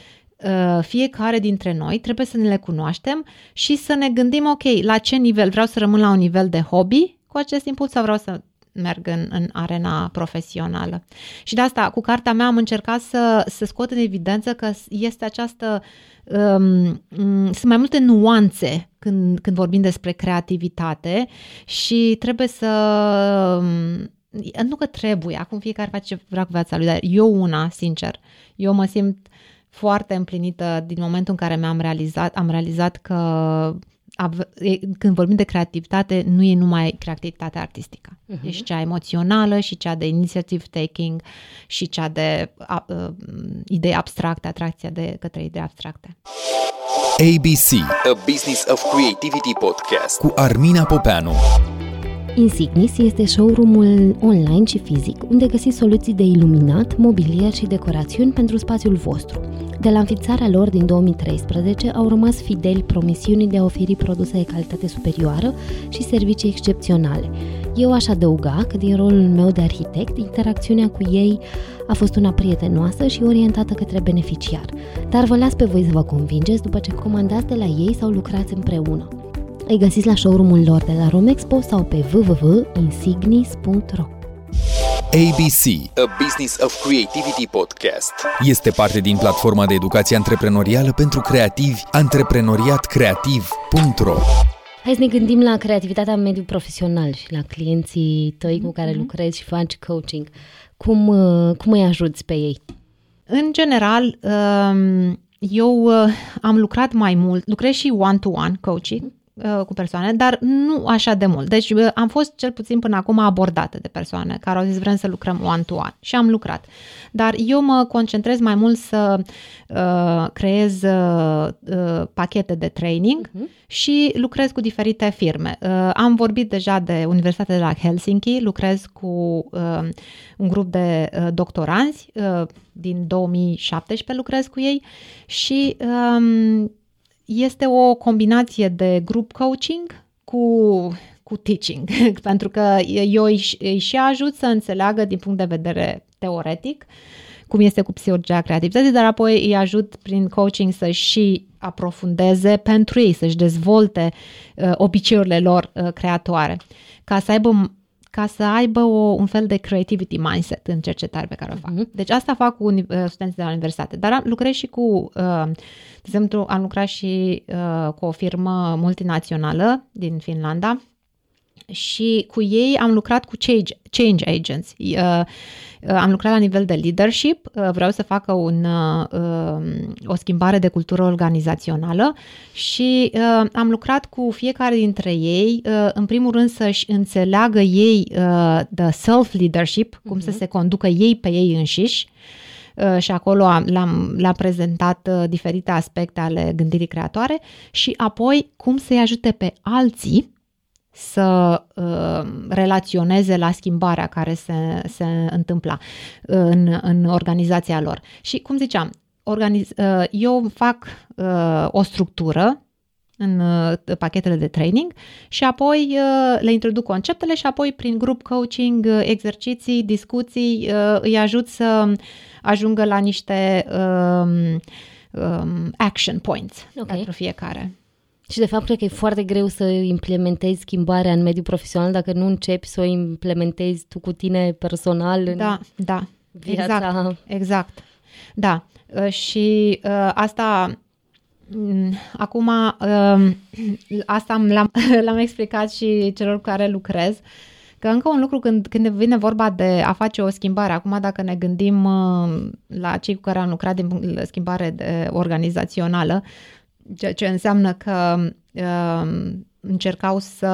uh, fiecare dintre noi trebuie să ne le cunoaștem și să ne gândim, ok, la ce nivel? Vreau să rămân la un nivel de hobby cu acest impuls sau vreau să merg în, în arena profesională. Și de asta, cu cartea mea am încercat să, să scot în evidență că este această um, sunt mai multe nuanțe când, când vorbim despre creativitate și trebuie să um, nu că trebuie, acum fiecare face ce vrea cu viața lui, dar eu una, sincer, eu mă simt foarte împlinită din momentul în care mi-am realizat, am realizat că când vorbim de creativitate, nu e numai creativitatea artistică. Uh-huh. E și cea emoțională, și cea de initiative taking, și cea de a, a, idei abstracte, atracția de către idei abstracte. A B C, A Business of Creativity Podcast, cu Armina Popeanu. Insignis este showroom-ul online și fizic, unde găsiți soluții de iluminat, mobilier și decorațiuni pentru spațiul vostru. De la înființarea lor din două mii treisprezece au rămas fideli promisiunii de a oferi produse de calitate superioară și servicii excepționale. Eu aș adăuga că din rolul meu de arhitect, interacțiunea cu ei a fost una prietenoasă și orientată către beneficiar, dar vă las pe voi să vă convingeți după ce comandați de la ei sau lucrați împreună. Îi găsiți la showroom-ul lor de la Romexpo sau pe double-u double-u double-u punct insignis punct ro. A B C, A Business of Creativity Podcast, este parte din platforma de educație antreprenorială pentru creativi, antreprenoriat creativ punct ro. Hai să ne gândim la creativitatea în mediul profesional și la clienții tăi cu care lucrezi și faci coaching. Cum, cum îi ajuți pe ei? În general, eu am lucrat mai mult, lucrez și one-to-one coaching cu persoane, dar nu așa de mult. Deci am fost cel puțin până acum abordată de persoane care au zis vrem să lucrăm one-to-one și am lucrat. Dar eu mă concentrez mai mult să uh, creez uh, pachete de training uh-huh. și lucrez cu diferite firme. Uh, am vorbit deja de Universitatea de la Helsinki, lucrez cu uh, un grup de uh, doctoranzi, uh, din două mii șaptesprezece lucrez cu ei și... Um, Este o combinație de group coaching cu, cu teaching, pentru că eu îi, îi și ajut să înțeleagă din punct de vedere teoretic cum este cu psihologia creativității, dar apoi îi ajut prin coaching să și aprofundeze pentru ei, să-și dezvolte uh, obiceiurile lor uh, creatoare, ca să aibă, ca să aibă o, un fel de creativity mindset în cercetare pe care o fac. Uh-huh. Deci asta fac cu studenții de la universitate, dar lucrez și cu, de exemplu, am lucrat și cu o firmă multinațională din Finlanda și cu ei am lucrat cu change, change agents. Am lucrat la nivel de leadership, vreau să facă un, o schimbare de cultură organizațională și am lucrat cu fiecare dintre ei, în primul rând să-și înțeleagă ei the self-leadership, cum uh-huh. să se conducă ei pe ei înșiși. Și acolo am, l-am, l-am prezentat uh, diferite aspecte ale gândirii creatoare și apoi cum să-i ajute pe alții să uh, relaționeze la schimbarea care se, se întâmpla în, în organizația lor. Și, cum ziceam, organiz, uh, eu fac uh, o structură în uh, pachetele de training și apoi uh, le introduc conceptele și apoi prin grup coaching, uh, exerciții, discuții, uh, îi ajut să ajungă la niște uh, um, action points okay. pentru fiecare. Și de fapt cred că e foarte greu să implementezi schimbarea în mediul profesional dacă nu începi să o implementezi tu cu tine personal în da, da, viața. Exact, exact. Da, și uh, asta acum uh, asta l-am, l-am explicat și celor cu care lucrez, că încă un lucru când, când vine vorba de a face o schimbare, acum dacă ne gândim uh, la cei cu care am lucrat din schimbare de, organizațională, ceea ce înseamnă că uh, încercau să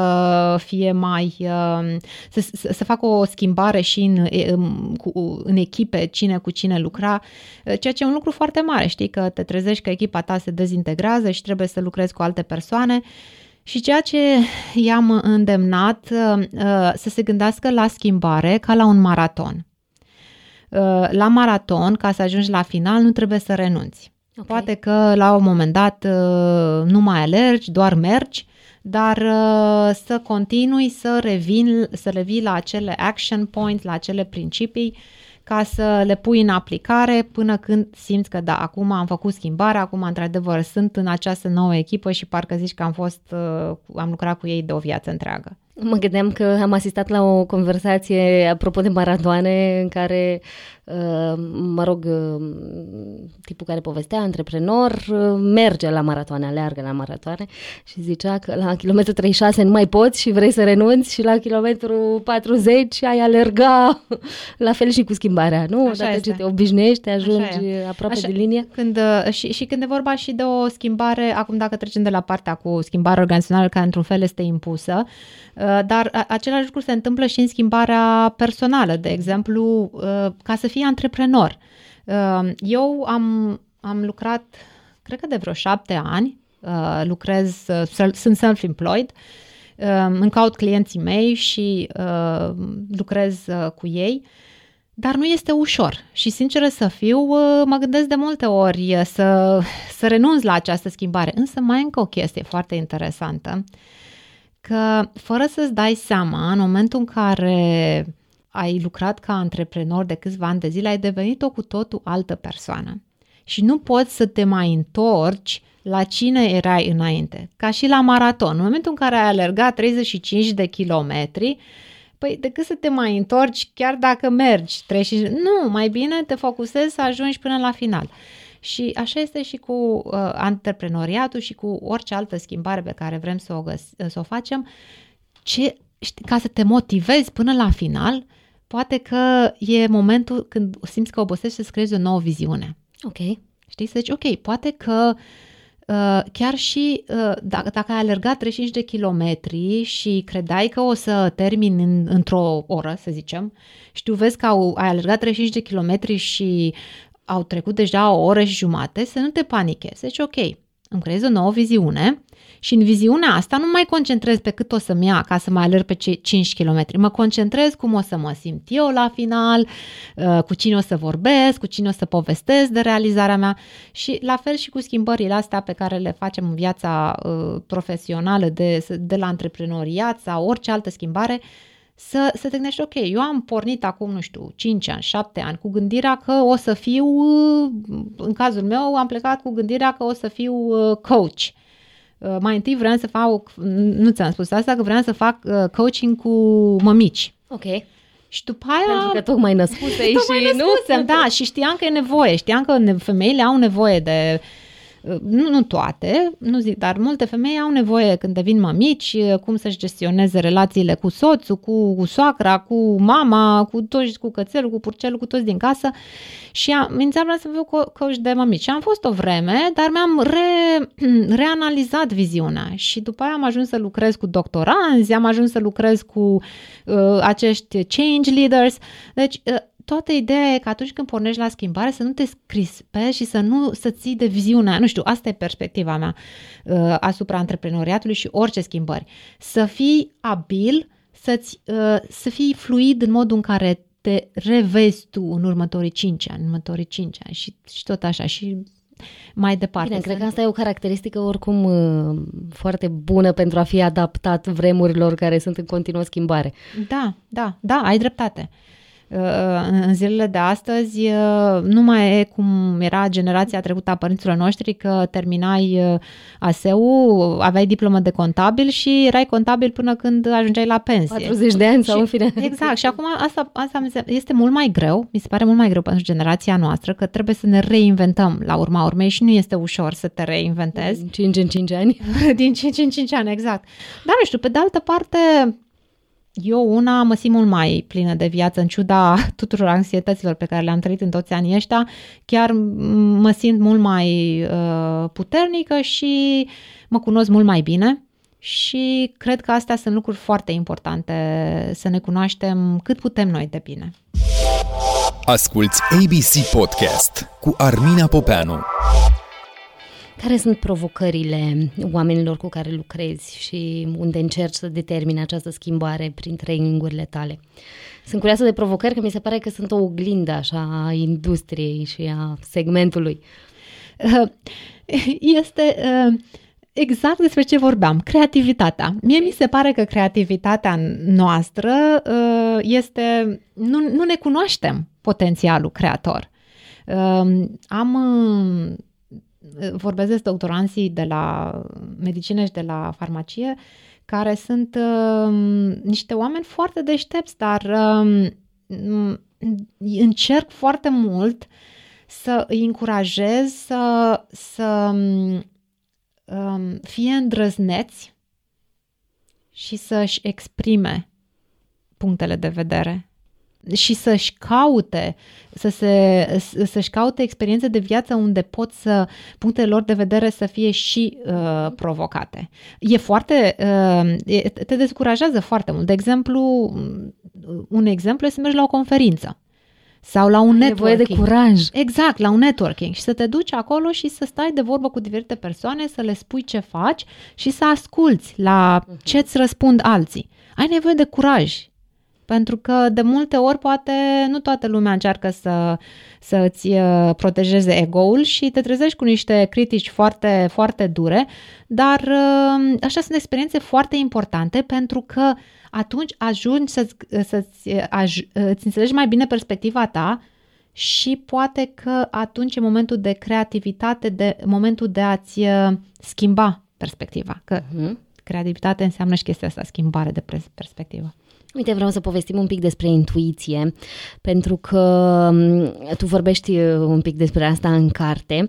fie mai, uh, să, să, să facă o schimbare și în, în, cu, în echipe, cine cu cine lucra, ceea ce e un lucru foarte mare, știi, că te trezești că echipa ta se dezintegrează și trebuie să lucrezi cu alte persoane și ceea ce i-am îndemnat uh, să se gândească la schimbare ca la un maraton. Uh, la maraton, ca să ajungi la final, nu trebuie să renunți. Okay. Poate că la un moment dat nu mai alergi, doar mergi, dar să continui să revin, să revii la acele action points, la acele principii, ca să le pui în aplicare până când simți că da, acum am făcut schimbarea, acum într-adevăr sunt în această nouă echipă și parcă zici că am fost, am lucrat cu ei de o viață întreagă. Mă gândeam că am asistat la o conversație apropo de maratoane în care, mă rog, tipul care povestea, antreprenor, merge la maratoane, aleargă la maratoane și zicea că la kilometru treizeci și șase nu mai poți și vrei să renunți și la kilometru patruzeci ai alerga, la fel și cu schimbarea, nu? Așa Dacă este. Te obișnuiești, te ajungi aproape Așa. de linie. Când, și, și când e vorba și de o schimbare, acum dacă trecem de la partea cu schimbarea organizațională care într-un fel este impusă, dar același lucru se întâmplă și în schimbarea personală, de exemplu, ca să fii antreprenor. Eu am, am lucrat, cred că de vreo șapte ani, lucrez, sunt self-employed, îmi caut clienții mei și lucrez cu ei, dar nu este ușor și, sinceră să fiu, mă gândesc de multe ori să, să renunț la această schimbare, însă mai e încă o chestie foarte interesantă, că fără să-ți dai seama, în momentul în care ai lucrat ca antreprenor de câțiva ani de zile, ai devenit o cu totul altă persoană și nu poți să te mai întorci la cine erai înainte, ca și la maraton. În momentul în care ai alergat treizeci și cinci de kilometri, păi decât să te mai întorci, chiar dacă mergi treizeci și cinci, nu, mai bine te focusezi să ajungi până la final. Și așa este și cu uh, antreprenoriatul și cu orice altă schimbare pe care vrem să o, găs- să o facem. Ce, ca să te motivezi până la final, poate că e momentul când simți că obosești să-ți creezi o nouă viziune. Ok. Știi? Să zici, ok, poate că uh, chiar și uh, dacă, dacă ai alergat treizeci de kilometri și credeai că o să termini în, într-o oră, să zicem, și tu vezi că au, ai alergat treizeci de kilometri și au trecut deja o oră și jumate, să nu te panichezi. Deci, ok, îmi creez o nouă viziune și în viziunea asta nu mai concentrez pe cât o să-mi ia ca să mai alerg pe cinci kilometri. Mă concentrez cum o să mă simt eu la final, cu cine o să vorbesc, cu cine o să povestesc de realizarea mea și la fel și cu schimbările astea pe care le facem în viața profesională de, de la antreprenoriat sau orice altă schimbare, Să, să te gândești, ok, eu am pornit acum, nu știu, cinci ani, șapte ani cu gândirea că o să fiu, în cazul meu am plecat cu gândirea că o să fiu coach. Mai întâi vreau să fac, nu ți-am spus asta, că vreau să fac coaching cu mămici. Ok. Și după aia... Pentru că tocmai născutei și născusem, nu? Da, și știam că e nevoie, știam că femeile au nevoie de... Nu, nu toate, nu zic, dar multe femei au nevoie când devin mămici, cum să-și gestioneze relațiile cu soțul, cu, cu soacra, cu mama, cu toți, cu cățelul, cu purcelul, cu toți din casă și am înțeles să fiu coach de mămici. Și am fost o vreme, dar mi-am re, reanalizat viziunea și după aia am ajuns să lucrez cu doctoranzi, am ajuns să lucrez cu uh, acești change leaders, deci... Uh, Toată ideea e că atunci când pornești la schimbare să nu te crispezi și să nu să ții de viziunea, nu știu, asta e perspectiva mea uh, asupra antreprenoriatului și orice schimbări. Să fii abil, să-ți, uh, să fii fluid în modul în care te revezi tu în următorii cinci ani, în următorii cinci ani și, și tot așa și mai departe. Bine, cred că asta e o caracteristică oricum foarte bună pentru a fi adaptat vremurilor care sunt în continuă schimbare. Da, da, da, ai dreptate. În zilele de astăzi nu mai e cum era generația trecută a părinților noștri că terminai A S E-ul, aveai diplomă de contabil și erai contabil până când ajungeai la pensie. patruzeci de ani sau în fine. Exact. Și acum asta, asta este mult mai greu, mi se pare mult mai greu pentru generația noastră că trebuie să ne reinventăm la urma urmei și nu este ușor să te reinventezi. Din cinci în cinci ani. Din cinci în cinci ani, exact. Dar nu știu, pe de altă parte... Eu una mă simt mult mai plină de viață în ciuda tuturor anxietăților pe care le-am trăit în toți anii ăștia, chiar mă simt mult mai uh, puternică și mă cunosc mult mai bine și cred că astea sunt lucruri foarte importante, să ne cunoaștem cât putem noi de bine. Asculți A B C Podcast cu Armina Popeanu. Care sunt provocările oamenilor cu care lucrezi și unde încerci să determini această schimbare prin trainingurile tale? Sunt curioasă de provocări, că mi se pare că sunt o oglindă așa a industriei și a segmentului. Este exact despre ce vorbeam, creativitatea. Mie mi se pare că creativitatea noastră este... Nu, nu ne cunoaștem potențialul creator. Am... Vorbesc de doctoranții de la medicină și de la farmacie, care sunt uh, niște oameni foarte deștepți, dar uh, încerc foarte mult să îi încurajez să, să uh, fie îndrăzneți și să-și exprime punctele de vedere și să-și caute, să se, să-și caute experiențe de viață unde pot să, punctele lor de vedere să fie și uh, provocate. E foarte, uh, te descurajează foarte mult. De exemplu, un exemplu este să mergi la o conferință sau la un networking. Nevoie de curaj. Exact, la un networking și să te duci acolo și să stai de vorbă cu diferite persoane, să le spui ce faci și să asculți la ce îți răspund alții. Ai nevoie de curaj. Pentru că de multe ori poate nu toată lumea încearcă să, să îți protejeze ego-ul și te trezești cu niște critici foarte, foarte dure, dar așa sunt experiențe foarte importante pentru că atunci ajungi să-ți, să-ți, aj, îți înțelegi mai bine perspectiva ta și poate că atunci e momentul de creativitate, de, momentul de a-ți schimba perspectiva. Că creativitate înseamnă și chestia asta, schimbare de perspectivă. Uite, vreau să povestim un pic despre intuiție, pentru că tu vorbești un pic despre asta în carte,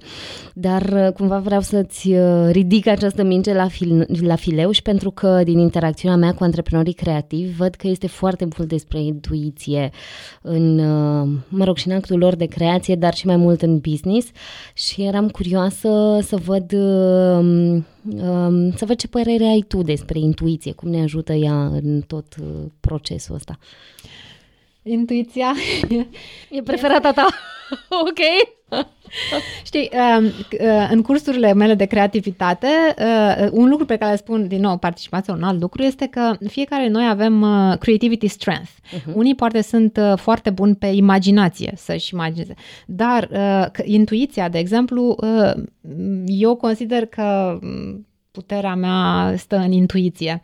dar cumva vreau să-ți ridic această minge la, fil, la fileu și pentru că din interacțiunea mea cu antreprenorii creativi văd că este foarte mult despre intuiție în, mă rog, și în actul lor de creație, dar și mai mult în business și eram curioasă să văd... să văd ce părere ai tu despre intuiție, cum ne ajută ea în tot procesul ăsta. Intuiția e preferata ta. Ok. Știi, în cursurile mele de creativitate, un lucru pe care îl spun, din nou, participația, un alt lucru, este că fiecare noi avem creativity strength. Uh-huh. Unii poate sunt foarte buni pe imaginație, să-și imagineze. Dar intuiția, de exemplu, eu consider că puterea mea stă în intuiție.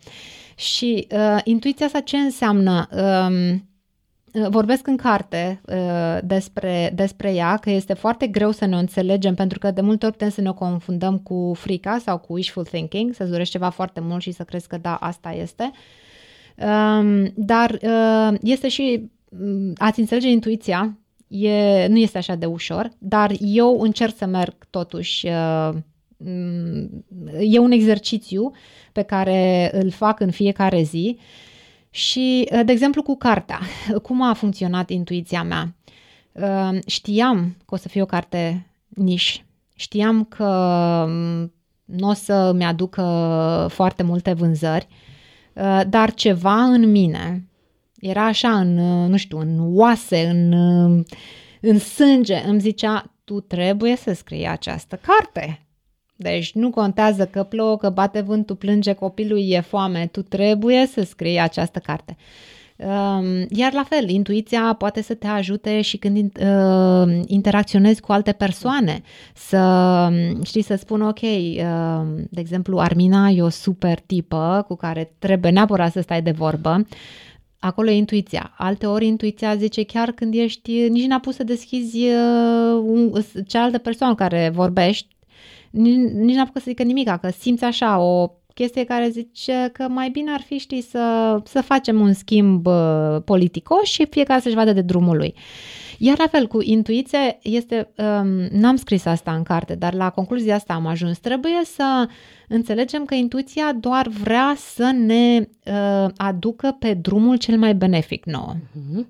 Și intuiția asta ce înseamnă? Vorbesc în carte uh, despre, despre ea, că este foarte greu să ne o înțelegem, pentru că de multe ori putem să ne confundăm cu frica sau cu wishful thinking, să-ți dorești ceva foarte mult și să crezi că da, asta este. Um, dar uh, este și, um, a-ți înțelege intuiția, e, nu este așa de ușor, dar eu încerc să merg totuși... Uh, um, e un exercițiu pe care îl fac în fiecare zi. Și, de exemplu, cu cartea, cum a funcționat intuiția mea? Știam că o să fie o carte niș, știam că nu o să mi-aducă foarte multe vânzări, dar ceva în mine era așa în, nu știu, în oase, în, în sânge, îmi zicea, tu trebuie să scrii această carte. Deci nu contează că plouă, că bate vântul, plânge copilul, e foame, tu trebuie să scrii această carte. Iar la fel, intuiția poate să te ajute și când interacționezi cu alte persoane. Să știi să spun, ok, de exemplu, Armina e o super tipă cu care trebuie neapărat să stai de vorbă. Acolo e intuiția. Alte ori intuiția zice chiar când ești, nici n-a pus să deschizi cealaltă persoană care vorbești. Nici n-am putut să zică nimica, că simți așa o chestie care zice că mai bine ar fi, știi, să, să facem un schimb uh, politicos și fiecare să-și vadă de drumul lui. Iar la fel, cu intuiția este, um, n-am scris asta în carte, dar la concluzia asta am ajuns. Trebuie să înțelegem că intuiția doar vrea să ne uh, aducă pe drumul cel mai benefic nouă. Mm-hmm.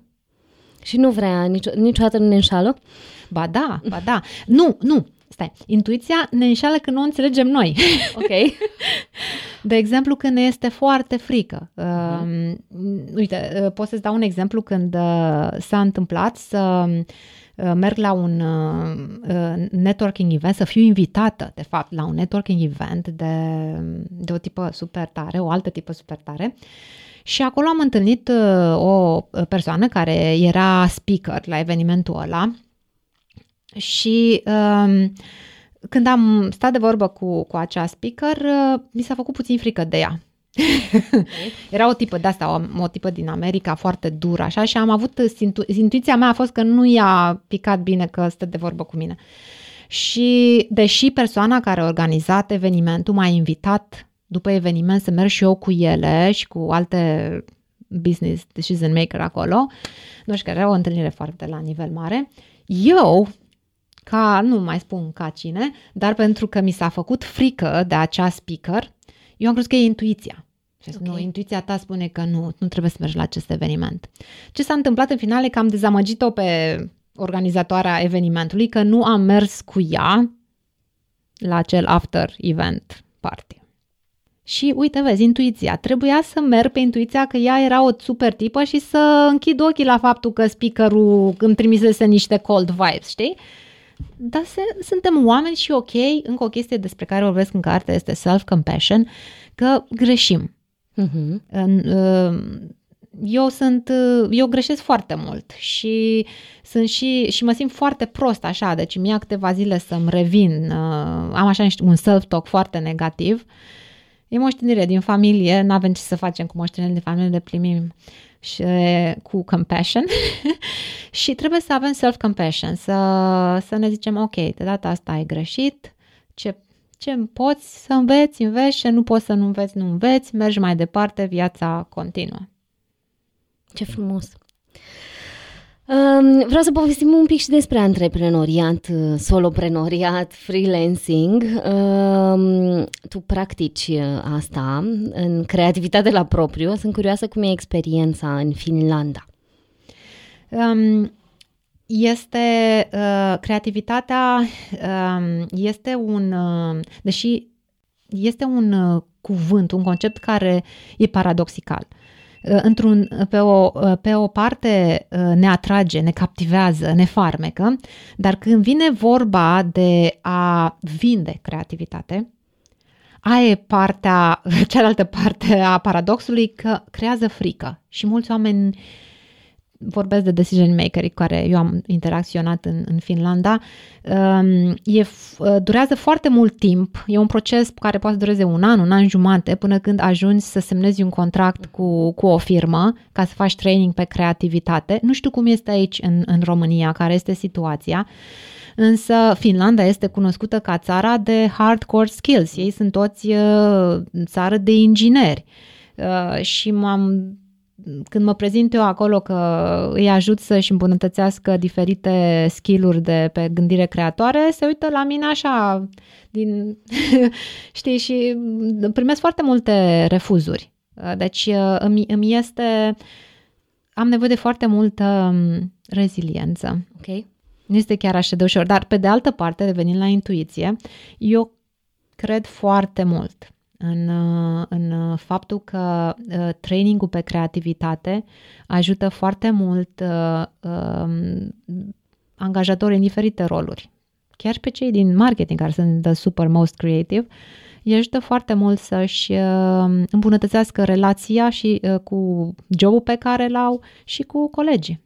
Și nu vrea, nicio, niciodată nu ne înșală? Ba da, ba da. Nu, nu. Stai, intuiția ne înșală când nu o înțelegem noi. Ok. De exemplu, când ne este foarte frică. Uh, uite, pot să-ți dau un exemplu când s-a întâmplat să merg la un networking event, să fiu invitată, de fapt, la un networking event de, de o tipă super tare, o altă tipă super tare. Și acolo am întâlnit o persoană care era speaker la evenimentul ăla. Și uh, când am stat de vorbă cu, cu acea speaker, uh, mi s-a făcut puțin frică de ea. Era o tipă de asta, o, o tipă din America, foarte dură, așa, și am avut, intu- intuiția mea a fost că nu i-a picat bine că stă de vorbă cu mine. Și deși persoana care a organizat evenimentul m-a invitat după eveniment să merg și eu cu ele și cu alte business decision maker acolo, nu știu, că era o întâlnire foarte la nivel mare, eu... ca, nu mai spun ca cine, dar pentru că mi s-a făcut frică de acea speaker, eu am crezut că e intuiția. Și okay. Nu, intuiția ta spune că nu, nu trebuie să mergi la acest eveniment. Ce s-a întâmplat în final e că am dezamăgit-o pe organizatoarea evenimentului, că nu am mers cu ea la acel after event party. Și uite, vezi, intuiția. Trebuia să merg pe intuiția că ea era o super tipă și să închid ochii la faptul că speakerul îmi trimisese niște cold vibes, știi? Dar se, suntem oameni și ok, încă o chestie despre care vorbesc în carte este self-compassion, că greșim. Uh-huh. Eu sunt, eu greșesc foarte mult și sunt și, și mă simt foarte prost așa, deci mi-a câteva zile să-mi revin, am așa un self-talk foarte negativ. E moștenire din familie, n-avem ce să facem cu moștenirile de familie, le primim și cu compassion și trebuie să avem self-compassion, să, să ne zicem, ok, de data asta ai greșit, ce, ce poți să înveți, înveți, ce nu poți să nu înveți, nu înveți, mergi mai departe, viața continuă. Ce frumos! Vreau să povestim un pic și despre antreprenoriat, soloprenoriat, freelancing. Tu practici asta în creativitate la propriu. Sunt curioasă cum e experiența în Finlanda. Um... Este, uh, creativitatea uh, este un, uh, deși este un uh, cuvânt, un concept care e paradoxical. Uh, într-un, pe, o, uh, pe o parte uh, ne atrage, ne captivează, ne farmecă, dar când vine vorba de a vinde creativitate, aia e partea, cealaltă parte a paradoxului, că creează frică și mulți oameni. Vorbesc de decision makerii cu care eu am interacționat în, în Finlanda. E, durează foarte mult timp, e un proces care poate să dureze un an, un an jumate, până când ajungi să semnezi un contract cu, cu o firmă ca să faci training pe creativitate. Nu știu cum este aici în, în România, care este situația, însă Finlanda este cunoscută ca țara de hardcore skills. Ei sunt toți țară de ingineri și m-am... Când mă prezint eu acolo că îi ajut să-și îmbunătățească diferite skill-uri de pe gândire creatoare, se uită la mine așa, din, știi, și primesc foarte multe refuzuri. Deci îmi, îmi este, am nevoie de foarte multă reziliență. Okay. Nu este chiar așa de ușor, dar pe de altă parte, revenind la intuiție, eu cred foarte mult În, în faptul că uh, trainingul pe creativitate ajută foarte mult uh, uh, angajatorii în diferite roluri. Chiar pe cei din marketing, care sunt the super most creative, îi ajută foarte mult să-și uh, îmbunătățească relația și uh, cu job-ul pe care l-au și cu colegii.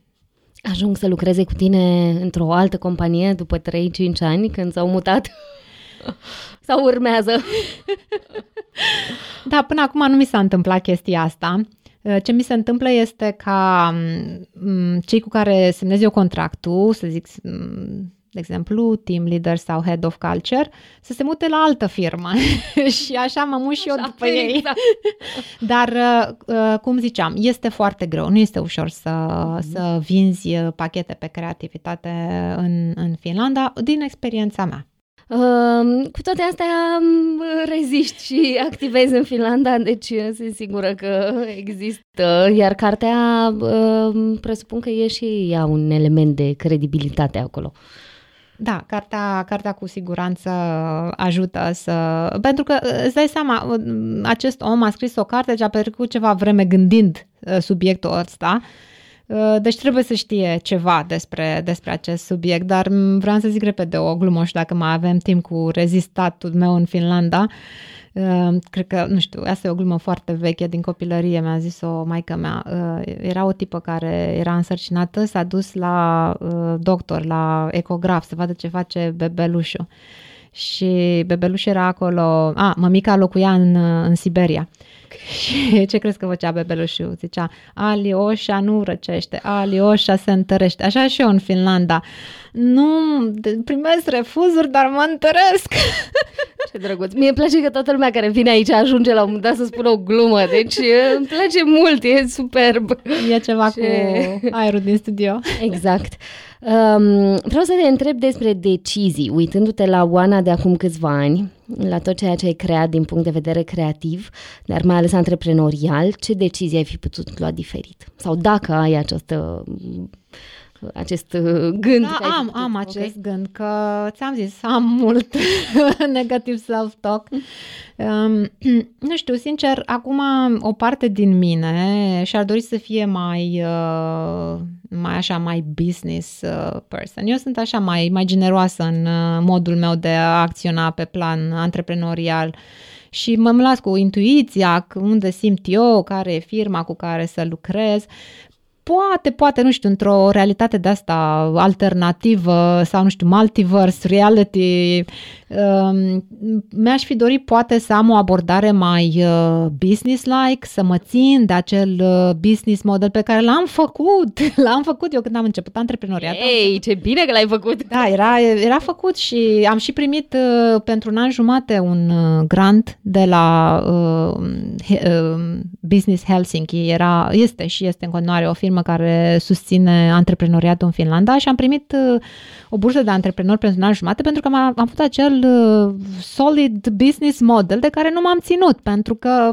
Ajung să lucreze cu tine într-o altă companie după trei cinci ani, când s-au mutat? Sau urmează? Da, până acum nu mi s-a întâmplat chestia asta. Ce mi se întâmplă este ca cei cu care semnez eu contractul, să zic, de exemplu, team leader sau head of culture, să se mute la altă firmă. Și așa mă mut și eu după ei. Exact. Dar, cum ziceam, este foarte greu. Nu este ușor să, mm-hmm. să vinzi pachete pe creativitate în, în Finlanda, din experiența mea. Uh, cu toate astea reziști și activezi în Finlanda, deci sunt sigură că există, iar cartea uh, presupun că e și ea un element de credibilitate acolo. Da, cartea, cartea cu siguranță ajută să... Pentru că, îți dai seama, acest om a scris o carte, deci a petrecut ceva vreme gândind subiectul ăsta. Deci trebuie să știe ceva despre, despre acest subiect, dar vreau să zic repede o glumă și dacă mai avem timp cu rezistatul meu în Finlanda. Cred că, nu știu, asta e o glumă foarte veche din copilărie, mi-a zis-o maică mea. Era o tipă care era însărcinată, s-a dus la doctor, la ecograf, să vadă ce face bebelușul. Și bebelușul era acolo, a, mămica locuia în, în Siberia. Și ce crezi că făcea bebelușul? Zicea, Alioșa nu răcește, Alioșa se întărește. Așa și eu în Finlanda. Nu, primesc refuzuri, dar mă întăresc. Ce drăguț. Mie îmi place că toată lumea care vine aici ajunge la un moment dat să spună o glumă. Deci îmi place mult, e superb. E ceva ce... cu aerul din studio. Exact. Um, vreau să te întreb despre decizii, uitându-te la Oana de acum câțiva ani, la tot ceea ce ai creat din punct de vedere creativ, dar mai ales antreprenorial, ce decizii ai fi putut lua diferit? Sau dacă ai această, acest gând? Da, că am, putut, am okay? acest gând, că ți-am zis, am mult negative self-talk. Um, nu știu, sincer, acum o parte din mine și-ar dori să fie mai, uh, mai așa, mai business person. Eu sunt așa mai, mai generoasă în modul meu de a acționa pe plan antreprenorial și mă las cu intuiția, unde simt eu, care e firma cu care să lucrez. Poate, poate, nu știu, într-o realitate de asta alternativă sau, nu știu, multiverse, reality, mi-aș fi dorit poate să am o abordare mai business-like, să mă țin de acel business model pe care l-am făcut. L-am făcut eu când am început antreprenoriatul. Ei, ce bine că l-ai făcut! Da, era, era făcut și am și primit pentru un an jumate un grant de la Business Helsinki. Era, este și este în continuare o firmă care susține antreprenoriatul în Finlanda și am primit o bursă de antreprenor pentru un an jumate pentru că am avut acel solid business model de care nu m-am ținut, pentru că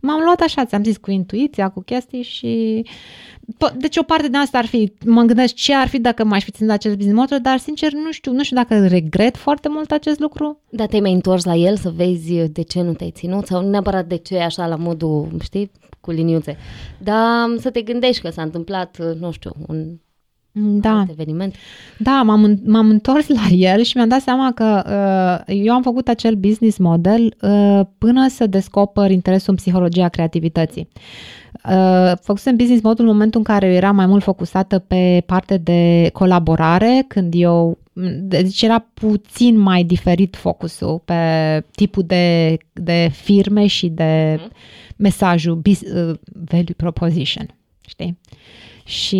m-am luat așa, ți-am zis, cu intuiția, cu chestii și... Deci o parte din asta ar fi, mă gândesc ce ar fi dacă m-aș fi ținut acest business model, dar sincer nu știu, nu știu dacă regret foarte mult acest lucru. Dar te-ai mai întors la el să vezi de ce nu te-ai ținut sau neapărat de ce așa la modul, știi, cu liniuțe. Dar să te gândești că s-a întâmplat, nu știu, un... Da, eveniment. Da, m-am, m-am întors la el și mi-am dat seama că uh, eu am făcut acel business model uh, până să descoper interesul în psihologia creativității. Uh, făcusem business model în momentul în care eu eram mai mult focusată pe parte de colaborare, când eu, deci era puțin mai diferit focusul pe tipul de, de firme și de mm. mesajul bis, uh, value proposition, știi? Și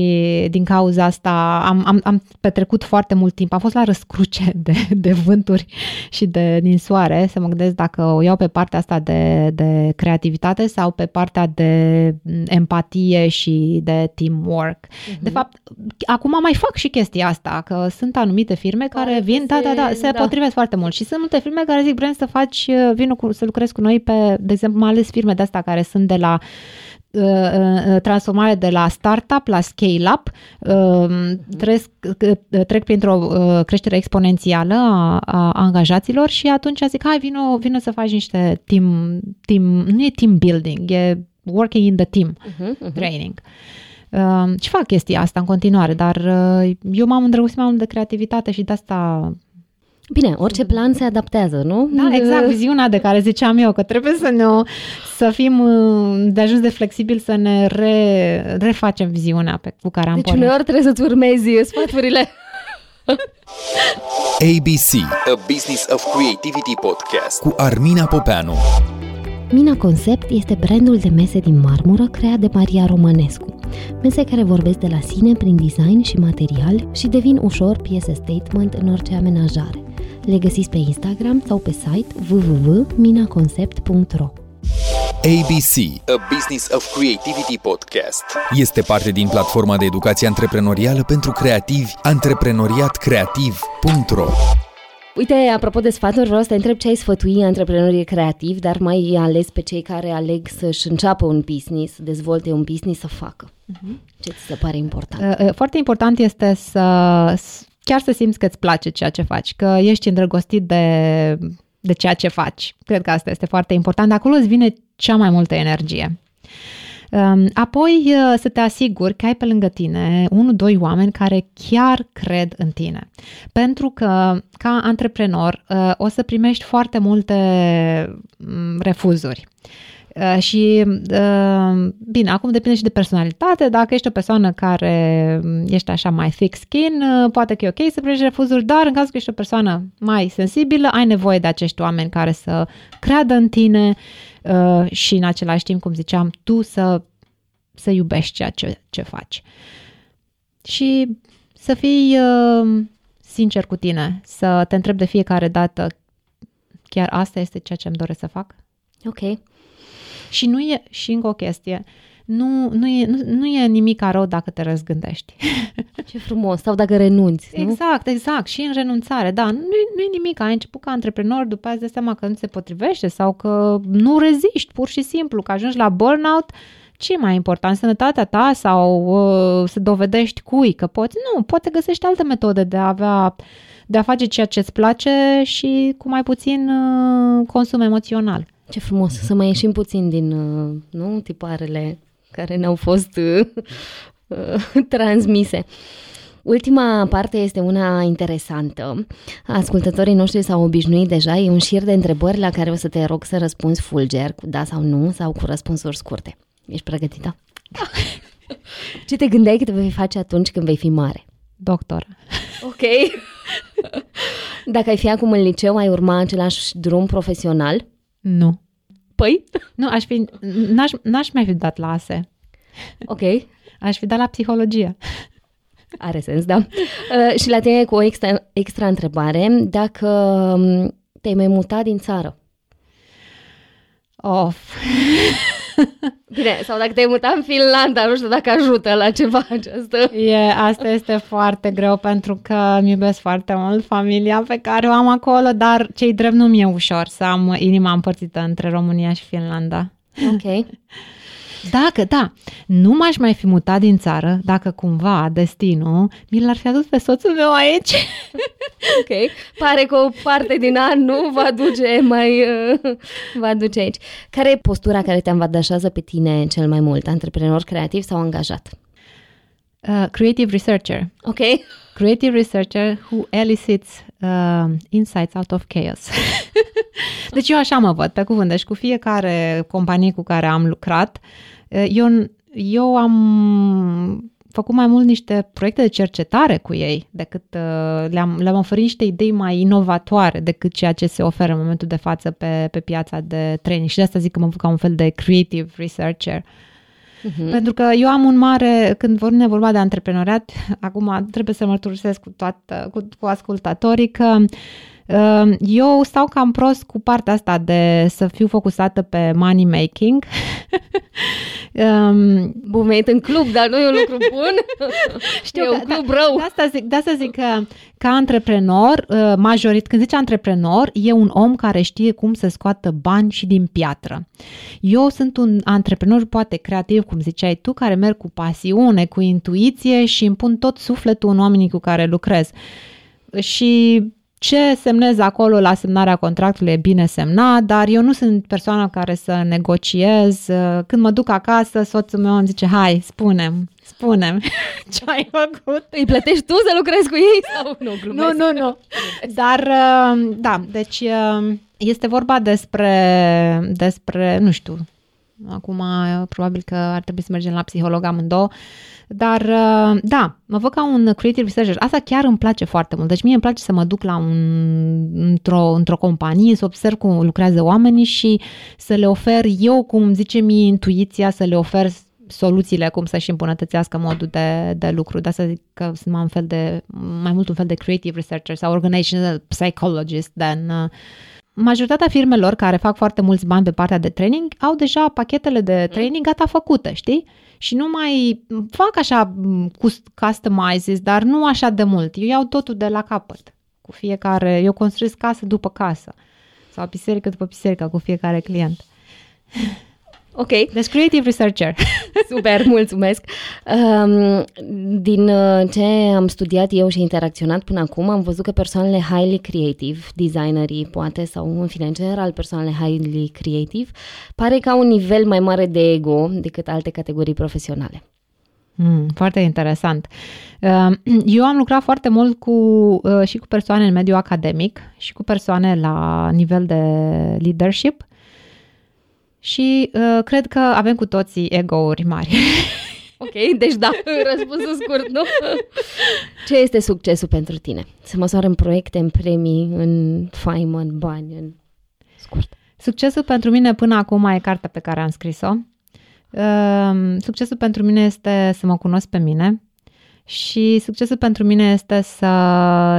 din cauza asta am, am, am petrecut foarte mult timp. Am fost la răscruce de, de vânturi și de ninsoare să mă gândesc dacă o iau pe partea asta de, de creativitate sau pe partea de empatie și de teamwork. Uh-huh. De fapt, acum mai fac și chestia asta, că sunt anumite firme care Pare vin, se, da, da, da, se da. potrivesc foarte mult și sunt multe firme care zic, vrem să faci, vin cu, să lucrezi cu noi pe, de exemplu, mai ales firme de astea care sunt de la transformare de la startup la scale-up, trec, trec printr-o creștere exponențială a, a angajaților și atunci zic, hai, vino, vino să faci niște team, team, nu e team building, e working in the team uh-huh, uh-huh. training. Și fac chestia asta în continuare, dar eu m-am îndrăgostit mai mult de creativitate și de asta... Bine, orice plan se adaptează, nu? Da, exact, viziunea de care ziceam eu, că trebuie să ne să fim de ajuns de flexibil, să ne re, refacem viziunea pe, cu care am pornit. Deci uneori trebuie să-ți urmezi sfaturile. A B C, A Business of Creativity Podcast, cu Armina Popeanu. Mina Concept este brandul de mese din marmură creat de Maria Romanescu. Mese care vorbesc de la sine prin design și material și devin ușor piese statement în orice amenajare. Le găsiți pe Instagram sau pe site w w w punct mina concept punct r o. A B C, A Business of Creativity Podcast, este parte din platforma de educație antreprenorială pentru creativi, antreprenoriat creativ punct r o. Uite, apropo de sfaturi, vreau să te întreb ce ai sfătui antreprenorii creativi, dar mai ales pe cei care aleg să-și înceapă un business, să dezvolte un business, să facă. Uh-huh. Ce ți se pare important? Foarte important este să chiar să simți că îți place ceea ce faci, că ești îndrăgostit de, de ceea ce faci. Cred că asta este foarte important. De acolo îți vine cea mai multă energie. Apoi să te asiguri că ai pe lângă tine unul, doi oameni care chiar cred în tine. Pentru că ca antreprenor o să primești foarte multe refuzuri. Și bine, acum depinde și de personalitate. Dacă ești o persoană care ești așa mai thick skin, poate că e ok să primești refuzuri, dar în cazul că ești o persoană mai sensibilă, ai nevoie de acești oameni care să creadă în tine și în același timp, cum ziceam, tu să, să iubești ceea ce, ce faci. Și să fii sincer cu tine, să te întrebi de fiecare dată, chiar asta este ceea ce îmi doresc să fac? Ok. Și nu e, și încă o chestie, nu, nu, e, nu, nu e nimic rău dacă te răzgândești. Ce frumos, sau dacă renunți, nu? Exact, exact, și în renunțare, da, nu, nu e nimic, ai început ca antreprenor, după aia îți dai seama că nu se potrivește sau că nu reziști, pur și simplu, că ajungi la burnout, ce e mai important, sănătatea ta sau uh, să dovedești cui că poți? Nu, poate găsești alte metode de a avea, de a face ceea ce îți place și cu mai puțin uh, consum emoțional. Ce frumos, să mai ieșim puțin din, nu, tiparele care ne-au fost uh, uh, transmise. Ultima parte este una interesantă. Ascultătorii noștri s-au obișnuit deja, e un șir de întrebări la care o să te rog să răspunzi fulger, cu da sau nu, sau cu răspunsuri scurte. Ești pregătită? Ce te gândeai că te vei face atunci când vei fi mare? Doctor. Ok. Dacă ai fi acum în liceu, ai urma același drum profesional? Nu. Păi? Nu, aș fi, n-aș, n-aș mai fi dat la A S E. Ok. Aș fi dat la psihologie. Are sens, da. Uh, și la tine cu o extra, extra întrebare. Dacă te-ai mai mutat din țară? Of. Bine, sau dacă te-ai mutat în Finlanda, nu știu dacă ajută la ceva aceasta. E, asta este foarte greu pentru că îmi iubesc foarte mult familia pe care o am acolo, dar ce-i drept nu mi-e ușor să am inima împărțită între România și Finlanda. Ok. Dacă, da, nu m-aș mai fi mutat din țară, dacă cumva destinul mi l-ar fi adus pe soțul meu aici. Ok, pare că o parte din an nu va duce mai, uh, va duce aici. Care e postura care te învățează pe tine cel mai mult? Antreprenor creativ sau angajat? Uh, creative researcher. Ok. Creative researcher who elicits uh, insights out of chaos. Deci eu așa mă văd, pe cuvânt. Deci cu fiecare companie cu care am lucrat, eu, eu am făcut mai mult niște proiecte de cercetare cu ei, decât uh, le-am, le-am oferit niște idei mai inovatoare decât ceea ce se oferă în momentul de față pe, pe piața de training. Și de asta zic că mă văd ca un fel de creative researcher. Uhum. Pentru că eu am un mare, când ne vorba de antreprenoriat, acum trebuie să mărturisesc cu, toată, cu, cu ascultatorii că uh, eu stau cam prost cu partea asta de să fiu focusată pe money making. um, Bun venit în club, dar nu e un lucru bun. Știu, e un club da, rău. De asta zic, de asta zic că ca antreprenor, uh, majorit, când zici antreprenor, e un om care știe cum să scoată bani și din piatră. Eu sunt un antreprenor poate creativ, cum ziceai tu, care merg cu pasiune, cu intuiție și îmi pun tot sufletul în oamenii cu care lucrez. Și ce semnez acolo la semnarea contractului e bine semnat, dar eu nu sunt persoana care să negociez. Când mă duc acasă, soțul meu îmi zice, hai, spune-mi, spune-mi ce ai făcut. Îi plătești tu să lucrezi cu ei? Sau nu, glumesc. Nu, nu, nu. Dar, da, deci este vorba despre, despre nu știu, acum probabil că ar trebui să mergem la psiholog amândouă, dar da, mă văd ca un creative researcher. Asta chiar îmi place foarte mult. Deci mie îmi place să mă duc la un, într-o, într-o companie, să observ cum lucrează oamenii și să le ofer eu, cum zice mie intuiția, să le ofer soluțiile cum să-și îmbunătățească modul de, de lucru. De asta zic că sunt mai, un fel de, mai mult un fel de creative researcher sau organizational psychologist than uh, majoritatea firmelor care fac foarte mulți bani pe partea de training au deja pachetele de training gata făcute, știi? Și nu mai fac așa customizes, dar nu așa de mult. Eu iau totul de la capăt. Cu fiecare, eu construiesc casă după casă sau biserică după biserică cu fiecare client. Ok. Deci creative researcher. Super, mulțumesc. Din ce am studiat eu și interacționat până acum, am văzut că persoanele highly creative, designerii poate, sau în fine, în general, persoanele highly creative, pare că au un nivel mai mare de ego decât alte categorii profesionale. Mm, foarte interesant. Eu am lucrat foarte mult cu, și cu persoane în mediul academic și cu persoane la nivel de leadership. Și uh, cred că avem cu toții ego-uri mari. Ok, deci da, răspunsul scurt, nu? Ce este succesul pentru tine? Să măsoară în proiecte, în premii, în faimă, în bani, în scurt. Succesul pentru mine până acum e cartea pe care am scris-o. Uh, succesul pentru mine este să mă cunosc pe mine și succesul pentru mine este să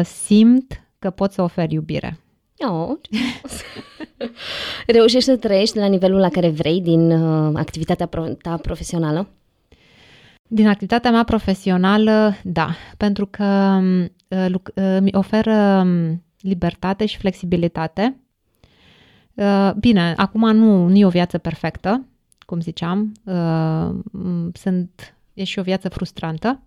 simt că pot să ofer iubire. Oh. Reușești să trăiești la nivelul la care vrei din uh, activitatea ta profesională? Din activitatea mea profesională, da, pentru că uh, îmi oferă libertate și flexibilitate. Uh, bine, acum nu, nu e o viață perfectă, cum ziceam, uh, sunt, e și o viață frustrantă.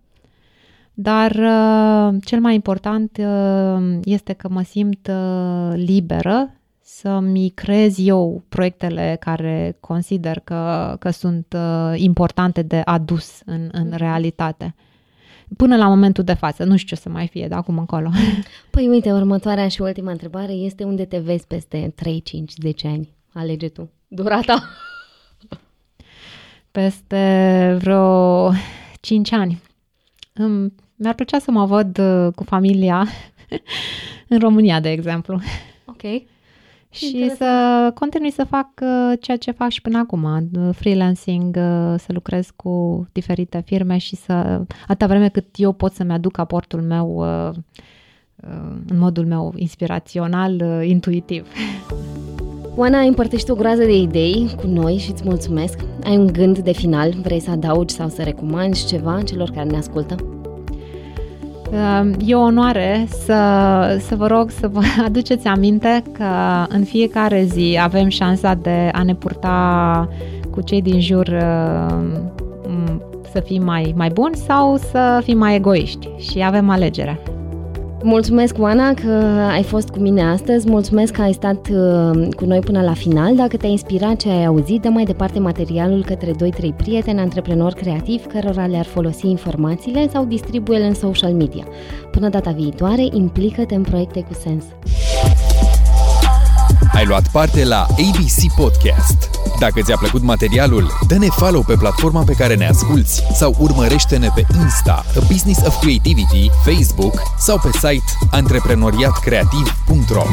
Dar uh, cel mai important uh, este că mă simt uh, liberă să-mi creez eu proiectele care consider că, că sunt uh, importante de adus în, în realitate. Până la momentul de față, nu știu ce să mai fie de acum încolo. Păi uite, următoarea și ultima întrebare este unde te vezi peste trei, cinci, zece ani? Alege tu. Durata? Peste vreo cinci ani. Mi-ar plăcea să mă văd cu familia în România, de exemplu. Ok. Și interesant. Să continui să fac ceea ce fac și până acum, freelancing, să lucrez cu diferite firme și să, atâta vreme cât eu pot să-mi aduc aportul meu în modul meu inspirațional, intuitiv. Oana, împărtășești o groază de idei cu noi și îți mulțumesc. Ai un gând de final? Vrei să adaugi sau să recomanzi ceva celor care ne ascultă? E o onoare să, să vă rog să vă aduceți aminte că în fiecare zi avem șansa de a ne purta cu cei din jur, să fim mai, mai buni sau să fim mai egoiști, și avem alegerea. Mulțumesc, Oana, că ai fost cu mine astăzi, mulțumesc că ai stat cu noi până la final. Dacă te-a inspirat ce ai auzit, dă mai departe materialul către doi trei prieteni antreprenori creativi cărora le-ar folosi informațiile sau distribuie-le în social media. Până data viitoare, implică-te în proiecte cu sens. Ai luat parte la A B C Podcast. Dacă ți-a plăcut materialul, dă-ne follow pe platforma pe care ne asculți sau urmărește-ne pe Insta, Business of Creativity, Facebook sau pe site antreprenoriat creativ punct ro.